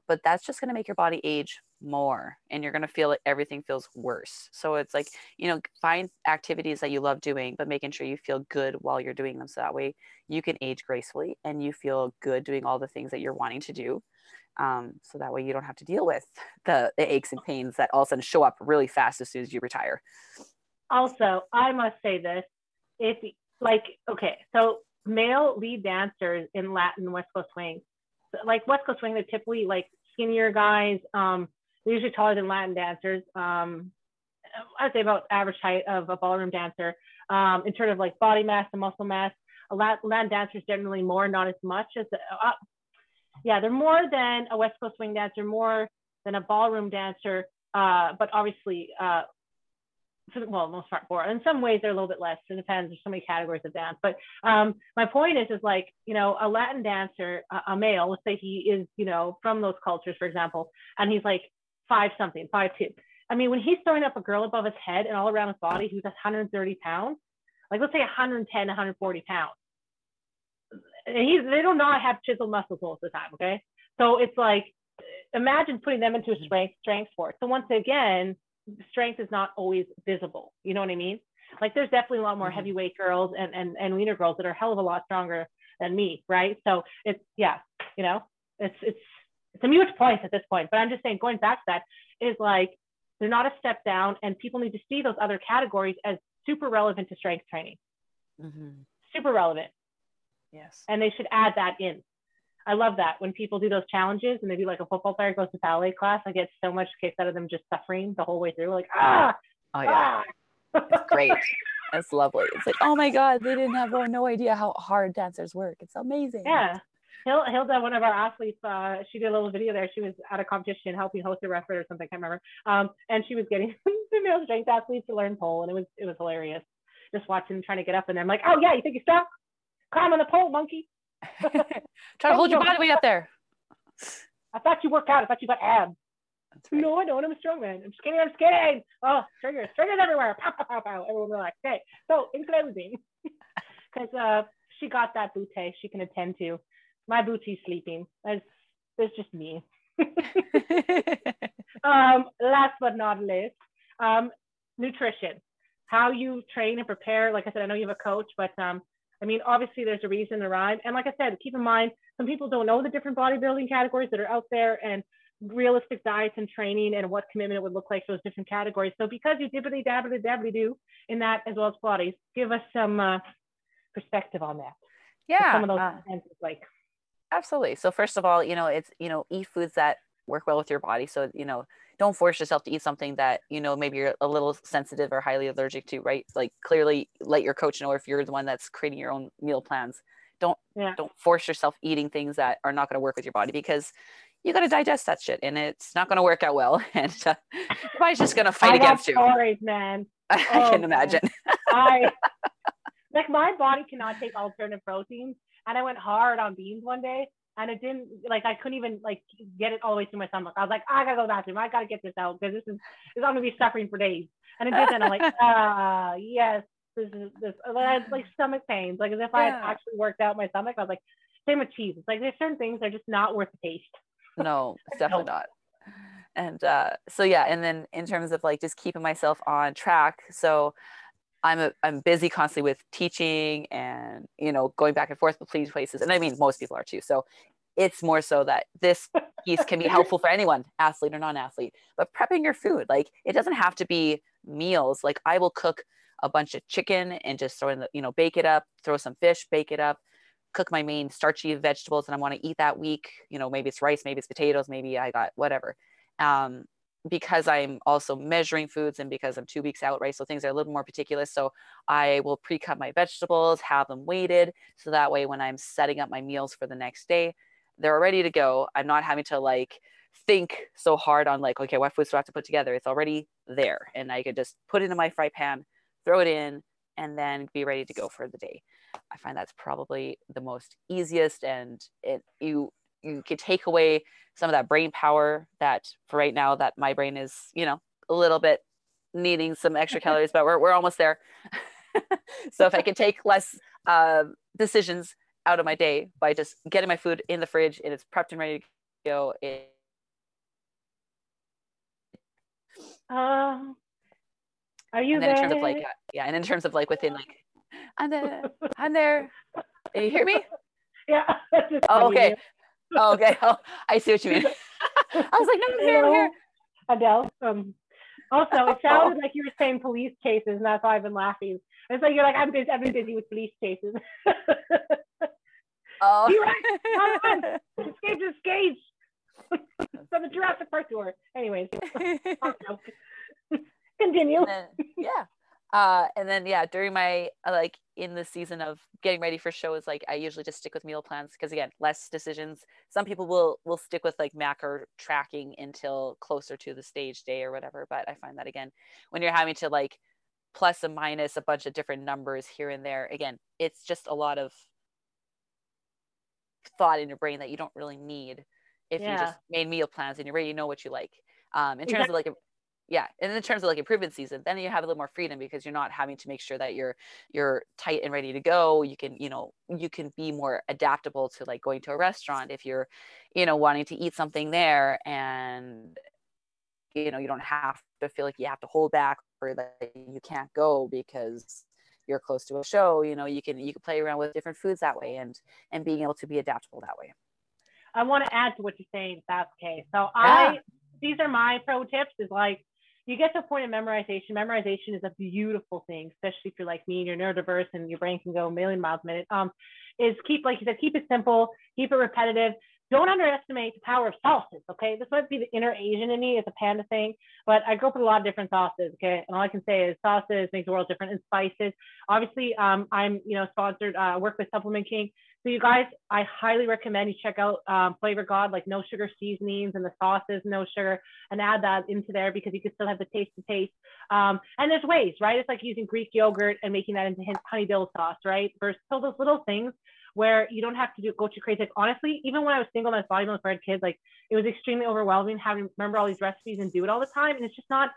but that's just going to make your body age more and you're going to feel like everything feels worse. So it's like, you know, find activities that you love doing, but making sure you feel good while you're doing them. So that way you can age gracefully and you feel good doing all the things that you're wanting to do. So that way you don't have to deal with the aches and pains that all of a sudden show up really fast as soon as you retire. Also, I must say this, so male lead dancers in Latin West Coast Swing, they're typically like skinnier guys, They're usually taller than Latin dancers. I'd say about average height of a ballroom dancer. In terms of like body mass and muscle mass, a Latin dancer is generally more, not as much as, yeah, they're more than a West Coast swing dancer, more than a ballroom dancer, but obviously, well, most part more. In some ways, they're a little bit less. It depends. There's so many categories of dance. But my point is like, you know, a Latin dancer, a male, let's say he is, you know, from those cultures, for example, and he's like 5'2". I mean, when he's throwing up a girl above his head and all around his body, who's 130 pounds, like let's say 110, 140 pounds. And they do not have chiseled muscles most of the time, okay? So it's like, imagine putting them into a strength sport. So once again, strength is not always visible. You know what I mean? Like there's definitely a lot more heavyweight girls and leaner girls that are a hell of a lot stronger than me, right? So it's, yeah, you know, it's a mute point at this point, but I'm just saying, going back to that is like, they're not a step down, and people need to see those other categories as super relevant to strength training. Super relevant. Yes. And they should add that in. I love that when people do those challenges and they do like a football player goes to ballet class, I get so much kicks out of them just suffering the whole way through. Like, oh, yeah. It's great. That's lovely. It's like, oh my God, they didn't have no idea how hard dancers work. It's amazing. Yeah. Hilda, one of our athletes, she did a little video there. She was at a competition helping host a referee or something, I can't remember. And she was getting female strength athletes to learn pole, and it was hilarious. Just watching them trying to get up, and I'm like, oh yeah, you think you're stuck? Climb on the pole, monkey. Try to hold your body weight up there. I thought you worked out. I thought you got abs. Right. No, I don't. I'm a strong man. I'm just kidding. I'm just kidding. Oh, triggers everywhere. Pow, pow, pow, pow. Everyone relax. Okay, so in closing, because she got that bootay she can attend to. My bootie's sleeping. That's just me. Last but not least, nutrition. How you train and prepare. Like I said, I know you have a coach, but I mean, obviously there's a reason to rhyme. And like I said, keep in mind, some people don't know the different bodybuilding categories that are out there and realistic diets and training and what commitment it would look like for those different categories. So because you dibbity-dabbity-dabbity-do in that as well as Pilates, give us some perspective on that. Yeah. Some of those sentences, like. Absolutely. So first of all, you know, it's, you know, eat foods that work well with your body. So, you know, don't force yourself to eat something that, you know, maybe you're a little sensitive or highly allergic to, right? Like clearly let your coach know if you're the one that's creating your own meal plans. Don't force yourself eating things that are not going to work with your body, because you got to digest that shit and it's not going to work out well. And your body's just going to fight against you. Stories, man. I can imagine. Like my body cannot take alternative proteins. And I went hard on beans one day, and it didn't, like, I couldn't even, like, get it all the way through my stomach. I was like, I gotta go to the bathroom. I gotta get this out, because this is I'm gonna be suffering for days. And it didn't. I'm like, yes, this is. I had, like, stomach pains. Like, as if I had actually worked out my stomach. I was like, same with cheese. It's like, there's certain things that are just not worth the taste. No, definitely not. And so, yeah. And then in terms of, like, just keeping myself on track. So, I'm busy constantly with teaching and, you know, going back and forth between places. And I mean, most people are too. So it's more so that this piece can be helpful for anyone, athlete or non-athlete, but prepping your food, like it doesn't have to be meals. Like I will cook a bunch of chicken and just throw in the, you know, bake it up, throw some fish, bake it up, cook my main starchy vegetables that I want to eat that week. You know, maybe it's rice, maybe it's potatoes, maybe I got whatever. Because I'm also measuring foods and because I'm 2 weeks out, right? So things are a little more meticulous. So I will pre-cut my vegetables, have them weighted. So that way when I'm setting up my meals for the next day, they're ready to go. I'm not having to like think so hard on like, okay, what foods do I have to put together? It's already there. And I could just put it in my fry pan, throw it in, and then be ready to go for the day. I find that's probably the most easiest, and you could take away some of that brain power that for right now that my brain is, you know, a little bit needing some extra calories, but we're almost there. So if I can take less decisions out of my day by just getting my food in the fridge and it's prepped and ready to go. Are you there? In terms of like, yeah. And in terms of like within like, I'm there. You hear me? Yeah. Oh, okay. Oh, okay. Oh, I see what you mean. I was like, no, I'm here, I'm here. Adele. Also, it sounded like you were saying police cases, and that's why I've been laughing. It's like you're like, I've been busy with police cases. Oh. You're right. Escape. Jurassic Park tour. Anyways. Continue. And then, yeah. And then, yeah, during my, like, in the season of getting ready for shows, like, I usually just stick with meal plans because, again, less decisions. Some people will stick with, like, macro tracking until closer to the stage day or whatever. But I find that, again, when you're having to, like, plus and minus a bunch of different numbers here and there, again, it's just a lot of thought in your brain that you don't really need if you just made meal plans and you already know what you like. Terms of, like, and in terms of like improvement season, then you have a little more freedom because you're not having to make sure that you're tight and ready to go. You can, you can be more adaptable to like going to a restaurant if you're, wanting to eat something there, and, you don't have to feel like you have to hold back or that you can't go because you're close to a show. You can play around with different foods that way and being able to be adaptable that way. I want to add to what you're saying, Sasuke. So these are my pro tips is like, you get to a point of memorization. Memorization is a beautiful thing, especially if you're like me and you're neurodiverse and your brain can go a million miles a minute. Is keep, like you said, keep it simple, keep it repetitive. Don't underestimate the power of sauces, okay? This might be the inner Asian in me, it's a Panda thing, but I grew up with a lot of different sauces, okay? And all I can say is sauces make the world different, and spices. Obviously, I'm, sponsored, I work with Supplement King. So you guys, I highly recommend you check out Flavor God, like no sugar seasonings and the sauces, no sugar, and add that into there because you can still have the taste to taste. And there's ways, right? It's like using Greek yogurt and making that into honeydill sauce, right? Versus all those little things where you don't have to go too crazy. Like, honestly, even when I was single and I was bodybuilding for a kid, like it was extremely overwhelming having to remember all these recipes and do it all the time. And it's just not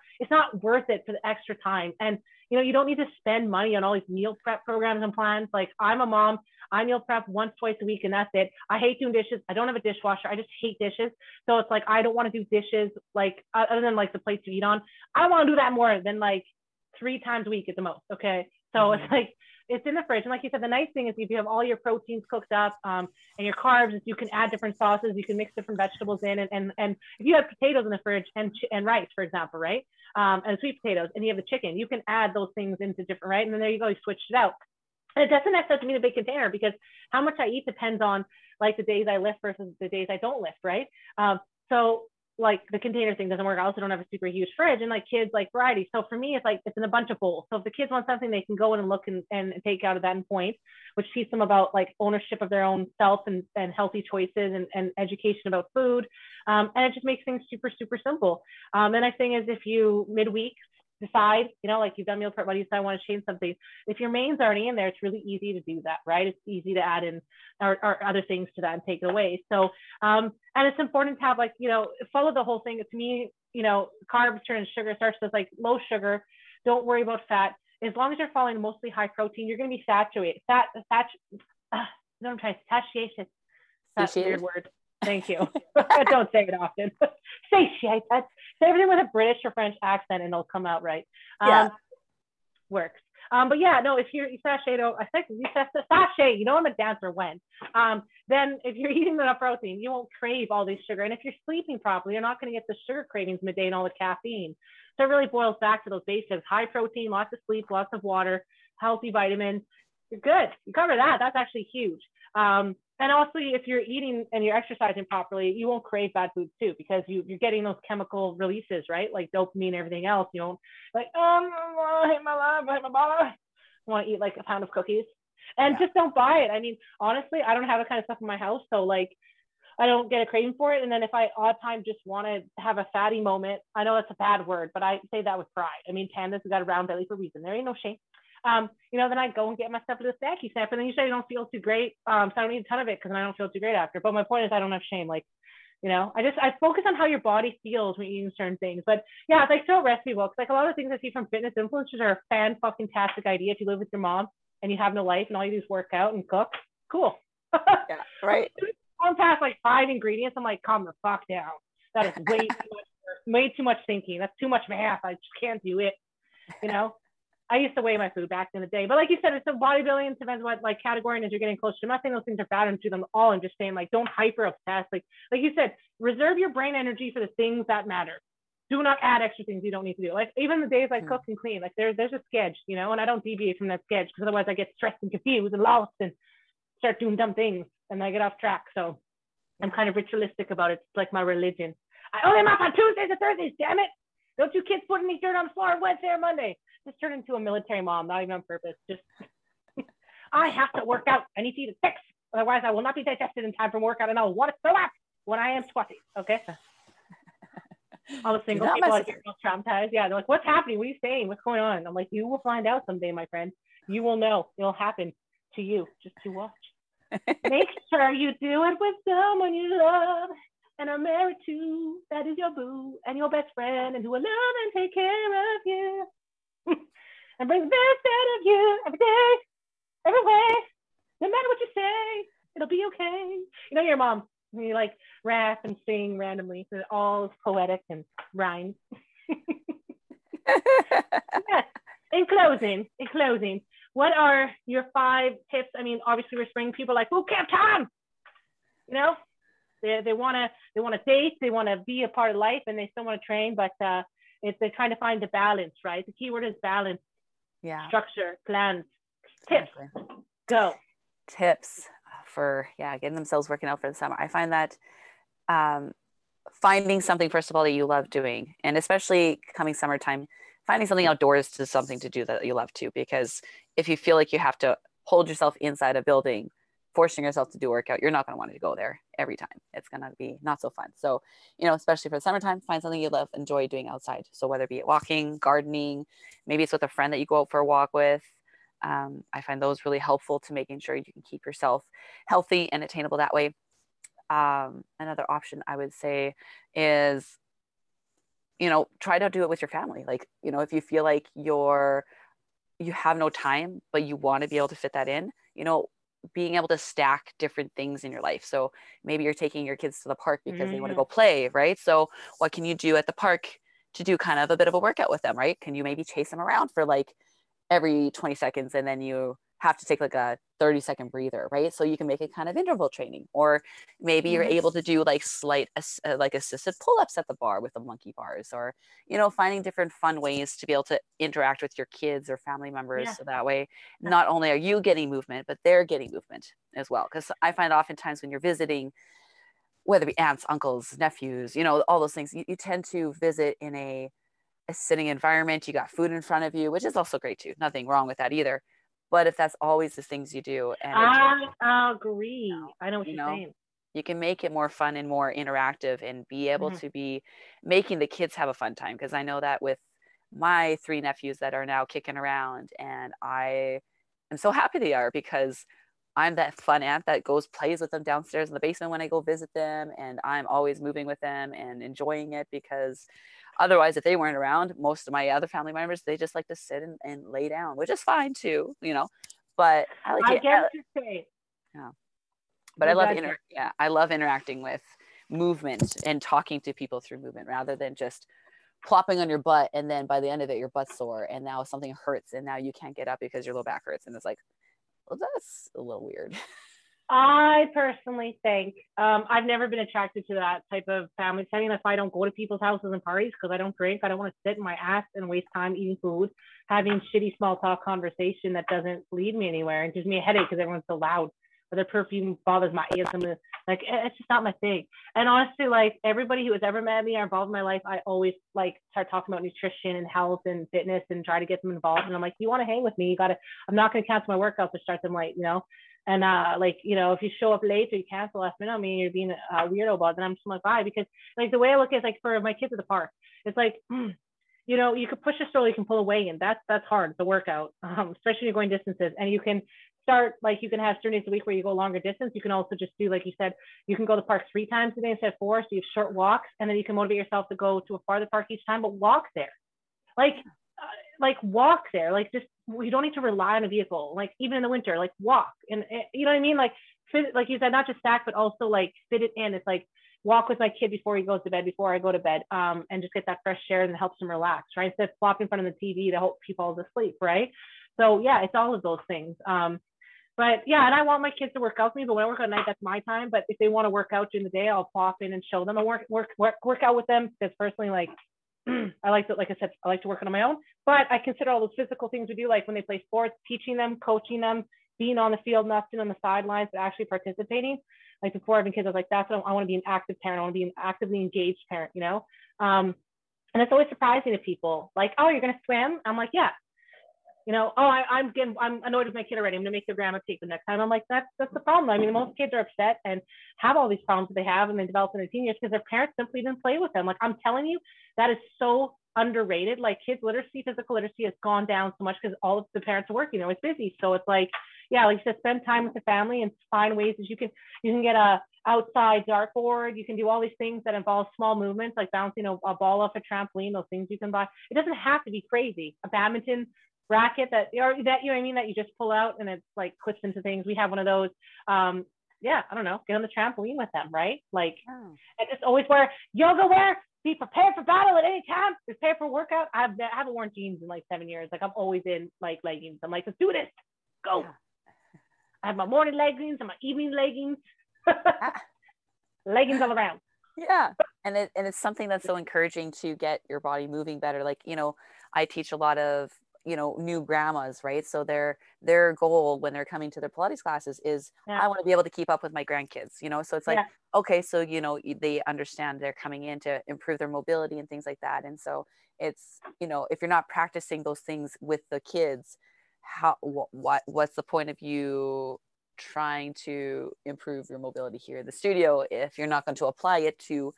worth it for the extra time. And, you don't need to spend money on all these meal prep programs and plans. Like I'm a mom, I meal prep once, twice a week, and that's it. I hate doing dishes. I don't have a dishwasher. I just hate dishes. So it's like, I don't want to do dishes, like other than like the plates you eat on. I want to do that more than like 3 times a week at the most. Okay. So it's like, it's in the fridge. And like you said, the nice thing is if you have all your proteins cooked up and your carbs, you can add different sauces, you can mix different vegetables in. And if you have potatoes in the fridge and rice, for example, right? And sweet potatoes, and you have the chicken, you can add those things into different, right? And then there you go, you switched it out. And it doesn't necessarily mean a big container because how much I eat depends on like the days I lift versus the days I don't lift, right? So like the container thing doesn't work. I also don't have a super huge fridge, and like kids like variety. So for me, it's like, it's in a bunch of bowls. So if the kids want something, they can go in and look and take out of that endpoint, which teaches them about like ownership of their own self and healthy choices and education about food. And it just makes things super, super simple. The next thing is if you midweek decide, like you've done meal prep, but you decide I want to change something. If your main's already in there, it's really easy to do that, right? It's easy to add in or other things to that and take it away. So, and it's important to have like, follow the whole thing. To me, carbs turn into sugar, starts with like low sugar. Don't worry about fat. As long as you're following mostly high protein, you're going to be saturated. Satiated. That's a weird word. Thank you. Don't say it often. Satiate. That's everything with a British or French accent and it'll come out right. Works. But yeah, no, if you're sachet, I'm a dancer when, then if you're eating enough protein, you won't crave all this sugar. And if you're sleeping properly, you're not going to get the sugar cravings midday and all the caffeine. So it really boils back to those basics, high protein, lots of sleep, lots of water, healthy vitamins. You're good. You cover that. That's actually huge. And also if you're eating and you're exercising properly, you won't crave bad food too, because you're getting those chemical releases, right? Like dopamine and everything else. You don't like, I hate my life, I hate my body. I want to eat like a pound of cookies and just don't buy it. I mean, honestly, I don't have that kind of stuff in my house. So like, I don't get a craving for it. And then if I odd time just want to have a fatty moment, I know that's a bad word, but I say that with pride. I mean, pandas have got a round belly for a reason. There ain't no shame. Then I go and get myself into a snacky snack, and then usually I don't feel too great. So I don't eat a ton of it because I don't feel too great after. But my point is I don't have shame. Like, I focus on how your body feels when you're eating certain things. But yeah, it's like so recipe books. Like a lot of the things I see from fitness influencers are a fan-fucking-tastic idea. If you live with your mom and you have no life and all you do is work out and cook, cool. Yeah, right. I'm past like 5 ingredients. I'm like, calm the fuck down. That is way too much thinking. That's too much math. I just can't do it. I used to weigh my food back in the day, but like you said, it's a bodybuilding, it depends what like category, and as you're getting closer, I'm not saying those things are bad and do them all. I'm just saying like, don't hyper obsess. Like you said, reserve your brain energy for the things that matter. Do not add extra things you don't need to do. Like even the days I cook and clean, like there's a sketch, and I don't deviate from that sketch because otherwise I get stressed and confused and lost and start doing dumb things and I get off track. So I'm kind of ritualistic about it. It's like my religion. I only am up on Tuesdays and Thursdays, damn it. Don't you kids put any dirt on the floor on Wednesday or Monday. Just turn into a military mom, not even on purpose. Just, I have to work out. I need to eat at 6. Otherwise, I will not be digested in time for workout, and I'll want to throw up when I am squatting, okay? All the single people are traumatized. Yeah, they're like, what's happening? What are you saying? What's going on? I'm like, you will find out someday, my friend. You will know. It'll happen to you just to watch. Make sure you do it with someone you love and are married to. That is your boo and your best friend and who will love and take care of you. And bring the best out of you every day, every way. No matter what you say, it'll be okay. You know, your mom, you like rap and sing randomly. So it all is poetic and rhymes. Yes. In closing, what are your 5 tips? I mean, obviously we're spring, people like boot camp time. You know, they want to date, they want to be a part of life, and they still want to train, but they're trying to find the balance, right? The key word is balance. Yeah. Structure, plans, tips. Exactly. Go. Tips for getting themselves working out for the summer. I find that finding something, first of all, that you love doing, and especially coming summertime, finding something outdoors to something to do that you love to, because if you feel like you have to hold yourself inside a building, forcing yourself to do workout, you're not going to want to go there every time. It's going to be not so fun. So, you know, especially for the summertime, find something you love, enjoy doing outside. So whether it be walking, gardening, maybe it's with a friend that you go out for a walk with. I find those really helpful to making sure you can keep yourself healthy and attainable that way. Another option I would say is, you know, try to do it with your family. Like, you know, if you feel like you have no time, but you want to be able to fit that in, you know, being able to stack different things in your life. So maybe you're taking your kids to the park because they want to go play, right? So what can you do at the park to do kind of a bit of a workout with them, right? Can you maybe chase them around for like every 20 seconds and then you have to take like a 30-second breather, right? So you can make it kind of interval training, or maybe you're able to do like slight like assisted pull-ups at the bar with the monkey bars, or, you know, finding different fun ways to be able to interact with your kids or family members. So that way, not only are you getting movement, but they're getting movement as well. Because I find oftentimes when you're visiting, whether it be aunts, uncles, nephews, you know, all those things, you tend to visit in a sitting environment. You got food in front of you, which is also great too. Nothing wrong with that either. But if that's always the things you do, and I agree. I know what you're saying. You can make it more fun and more interactive, and be able to be making the kids have a fun time. Because I know that with my 3 nephews that are now kicking around, and I am so happy they are, because I'm that fun aunt that goes plays with them downstairs in the basement when I go visit them, and I'm always moving with them and enjoying it. Because otherwise, if they weren't around, most of my other family members, they just like to sit and lay down, which is fine too, you know. But I like it. I get what you're saying. Yeah. But I love interacting with movement and talking to people through movement, rather than just plopping on your butt and then by the end of it your butt's sore and now something hurts and now you can't get up because your low back hurts, and it's like, well, that's a little weird. I personally think I've never been attracted to that type of family setting. That's why I don't go to people's houses and parties, because I don't drink. I don't want to sit in my ass and waste time eating food, having shitty small talk conversation that doesn't lead me anywhere and gives me a headache because everyone's so loud, or their perfume bothers my ears. Like, it's just not my thing. And honestly, like, everybody who has ever met me or involved in my life, I always like start talking about nutrition and health and fitness and try to get them involved. And I'm like, you want to hang with me? I'm not going to cancel my workouts or start them late, you know? And like, you know, if you show up late or you cancel last minute on me, you're being a weirdo about it. And I'm just like, why? Because like the way I look is like for my kids at the park, it's like, you know, you can push a stroller, you can pull away, and that's hard. The workout, especially when you're going distances, and you can start like you can have certain days a week where you go longer distance. You can also just do, like you said, you can go to the park 3 times a day instead of 4. So you have short walks, and then you can motivate yourself to go to a farther park each time. But walk there, like walk there, like just. You don't need to rely on a vehicle, like even in the winter, like walk. And you know what I mean? Like, fit, like you said, not just stack, but also like fit it in. It's like walk with my kid before he goes to bed, before I go to bed, and just get that fresh air and helps him relax, right? Instead of flop in front of the TV to hope he falls asleep, right? So yeah, it's all of those things. But yeah, and I want my kids to work out with me, but when I work out at night, that's my time. But if they want to work out during the day, I'll pop in and show them. I work out with them, because personally, like, I like to, like I said, I like to work on my own, but I consider all those physical things we do, like when they play sports, teaching them, coaching them, being on the field, not sitting on the sidelines, but actually participating. Like before having kids, I was like, that's what I want to be an active parent. I want to be an actively engaged parent, you know? And it's always surprising to people. Like, oh, you're going to swim? I'm like, yeah. You know, oh, I'm annoyed with my kid already. I'm going to make their grandma take them next time. I'm like, that's the problem. I mean, most kids are upset and have all these problems that they have and then develop in their teen years because their parents simply didn't play with them. Like, I'm telling you, that is so underrated. Like, kids' literacy, physical literacy has gone down so much because all of the parents are working. They're always busy. So it's like, yeah, like you said, spend time with the family and find ways that you can get a outside dartboard. You can do all these things that involve small movements, like bouncing a ball off a trampoline, those things you can buy. It doesn't have to be crazy. A badminton racket that you know what I mean, that you just pull out and it's like clips into things. We have one of those. Yeah, I don't know, get on the trampoline with them, right? Like, and just always wear yoga wear, be prepared for battle at any time, prepare for workout. I haven't worn jeans in like 7 years. Like, I'm always in like leggings. I'm like, let's do this, go. I have my morning leggings and my evening leggings. Leggings all around. Yeah. And it's something that's so encouraging to get your body moving better. Like, you know, I teach a lot of, you know, new grandmas, right? So their goal when they're coming to their Pilates classes is, I want to be able to keep up with my grandkids, you know? So it's like, okay, so, you know, they understand they're coming in to improve their mobility and things like that. And so it's, you know, if you're not practicing those things with the kids, what's the point of you trying to improve your mobility here in the studio if you're not going to apply it to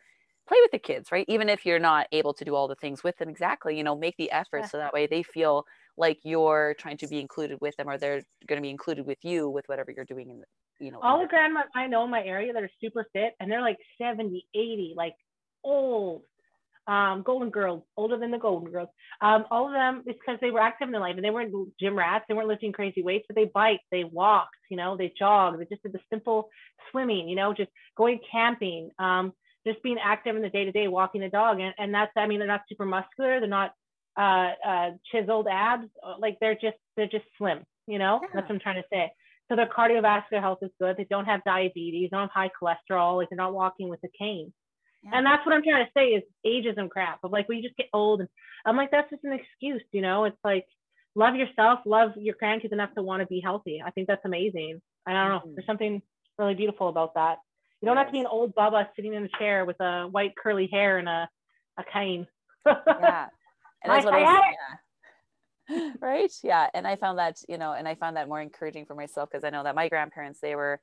play with the kids, right? Even if you're not able to do all the things with them, exactly, you know, make the effort so that way they feel like you're trying to be included with them, or they're going to be included with you with whatever you're doing in the, you know, all the grandmas I know in my area that are super fit, and they're like 70, 80, like old Golden Girls, older than the Golden Girls. All of them, it's because they were active in their life and they weren't gym rats. They weren't lifting crazy weights, but they biked, they walked, you know, they jogged, they just did the simple swimming, you know, just going camping, just being active in the day-to-day, walking the dog. And that's, I mean, they're not super muscular. They're not chiseled abs. Like they're just slim, you know, that's what I'm trying to say. So their cardiovascular health is good. They don't have diabetes, they don't have high cholesterol. Like, they're not walking with a cane. Yeah. And that's what I'm trying to say is ageism crap of like, well, you just get old. And I'm like, that's just an excuse, you know? It's like, love yourself, love your grandkids enough to want to be healthy. I think that's amazing. I don't know. There's something really beautiful about that. You don't have to be an old Bubba sitting in a chair with a white curly hair and a cane. And that's what I was, right? Yeah. And I found that, you know, and I found that more encouraging for myself, because I know that my grandparents, they were,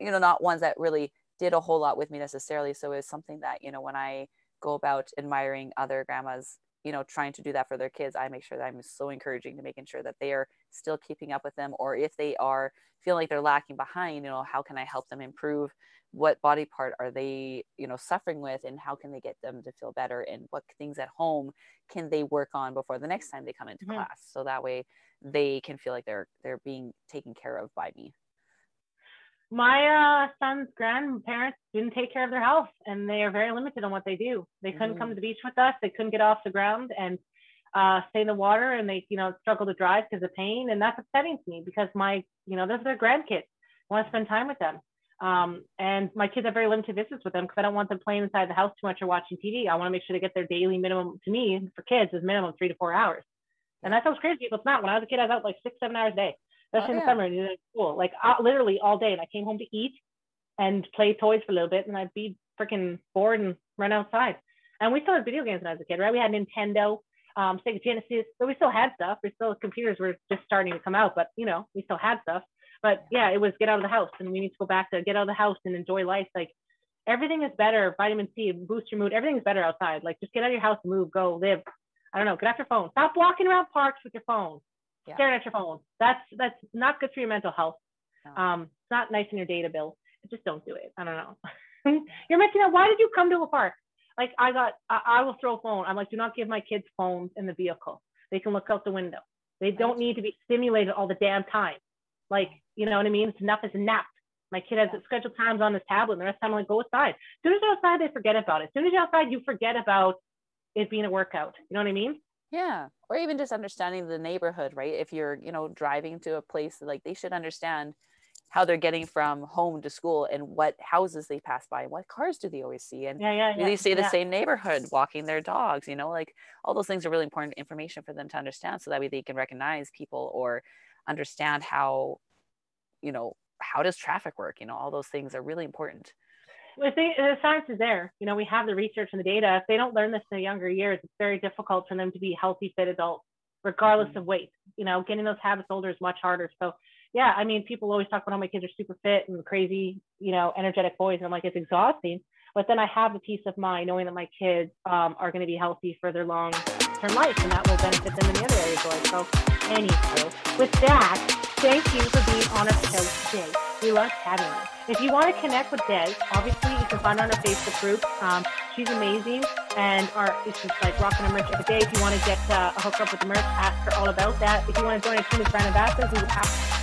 you know, not ones that really did a whole lot with me necessarily. So it was something that, you know, when I go about admiring other grandmas, you know, trying to do that for their kids, I make sure that I'm so encouraging to making sure that they are still keeping up with them, or if they are feeling like they're lacking behind, you know, how can I help them improve? What body part are they, you know, suffering with, and how can they get them to feel better, and what things at home can they work on before the next time they come into class? So that way they can feel like they're being taken care of by me. My son's grandparents didn't take care of their health, and they are very limited on what they do. They couldn't come to the beach with us. They couldn't get off the ground and stay in the water, and they, you know, struggle to drive because of pain. And that's upsetting to me, because my, you know, those are their grandkids. I want to spend time with them. And my kids have very limited visits with them because I don't want them playing inside the house too much or watching TV. I want to make sure they get their daily minimum, to me, for kids, is minimum 3 to 4 hours. And that sounds crazy, but it's not. When I was a kid, I was out like 6, 7 hours a day. Especially in the summer and in school, like literally all day. And I came home to eat and play toys for a little bit, and I'd be freaking bored and run outside. And we still had video games when I was a kid, right? We had Nintendo, Sega Genesis, so we still had stuff. We still, computers were just starting to come out, but you know, we still had stuff. But yeah, it was get out of the house, and we need to go back to get out of the house and enjoy life. Like, everything is better. Vitamin C, boost your mood. Everything's better outside. Like, just get out of your house, move, go, live. I don't know, get off your phone. Stop walking around parks with your phone. Yeah. Staring at your phone. That's not good for your mental health. No. It's not nice in your data bill. Just don't do it. I don't know. You're mentioning that. Why did you come to a park? Like, I will throw a phone. I'm like, do not give my kids phones in the vehicle. They can look out the window. They don't need to be stimulated all the damn time. Like, you know what I mean? It's enough is enough. My kid has scheduled times on his tablet, and the rest of the time I'm like, go outside. As soon as you're outside, they forget about it. As soon as you're outside, you forget about it being a workout. You know what I mean? Yeah. Or even just understanding the neighborhood, right? If you're, you know, driving to a place, like, they should understand how they're getting from home to school, and what houses they pass by, and what cars do they always see, and do they see the same neighborhood walking their dogs, you know, like all those things are really important information for them to understand, so that way they can recognize people or understand how, you know, how does traffic work? You know, all those things are really important. Well, the science is there. You know, we have the research and the data. If they don't learn this in their younger years, it's very difficult for them to be healthy, fit adults, regardless of weight. You know, getting those habits older is much harder. So yeah, I mean, people always talk about how my kids are super fit and crazy, you know, energetic boys. And I'm like, it's exhausting. But then I have the peace of mind knowing that my kids are going to be healthy for their long-term life, and that will benefit them in the other areas of life. So anywho, with that, thank you for being on our show today. We love having you. If you want to connect with Des, obviously you can find her on our Facebook group. She's amazing, and it's just like rocking a merch every day. If you want to get hooked up with the merch, ask her all about that. If you want to join a team of brand ambassadors, we would have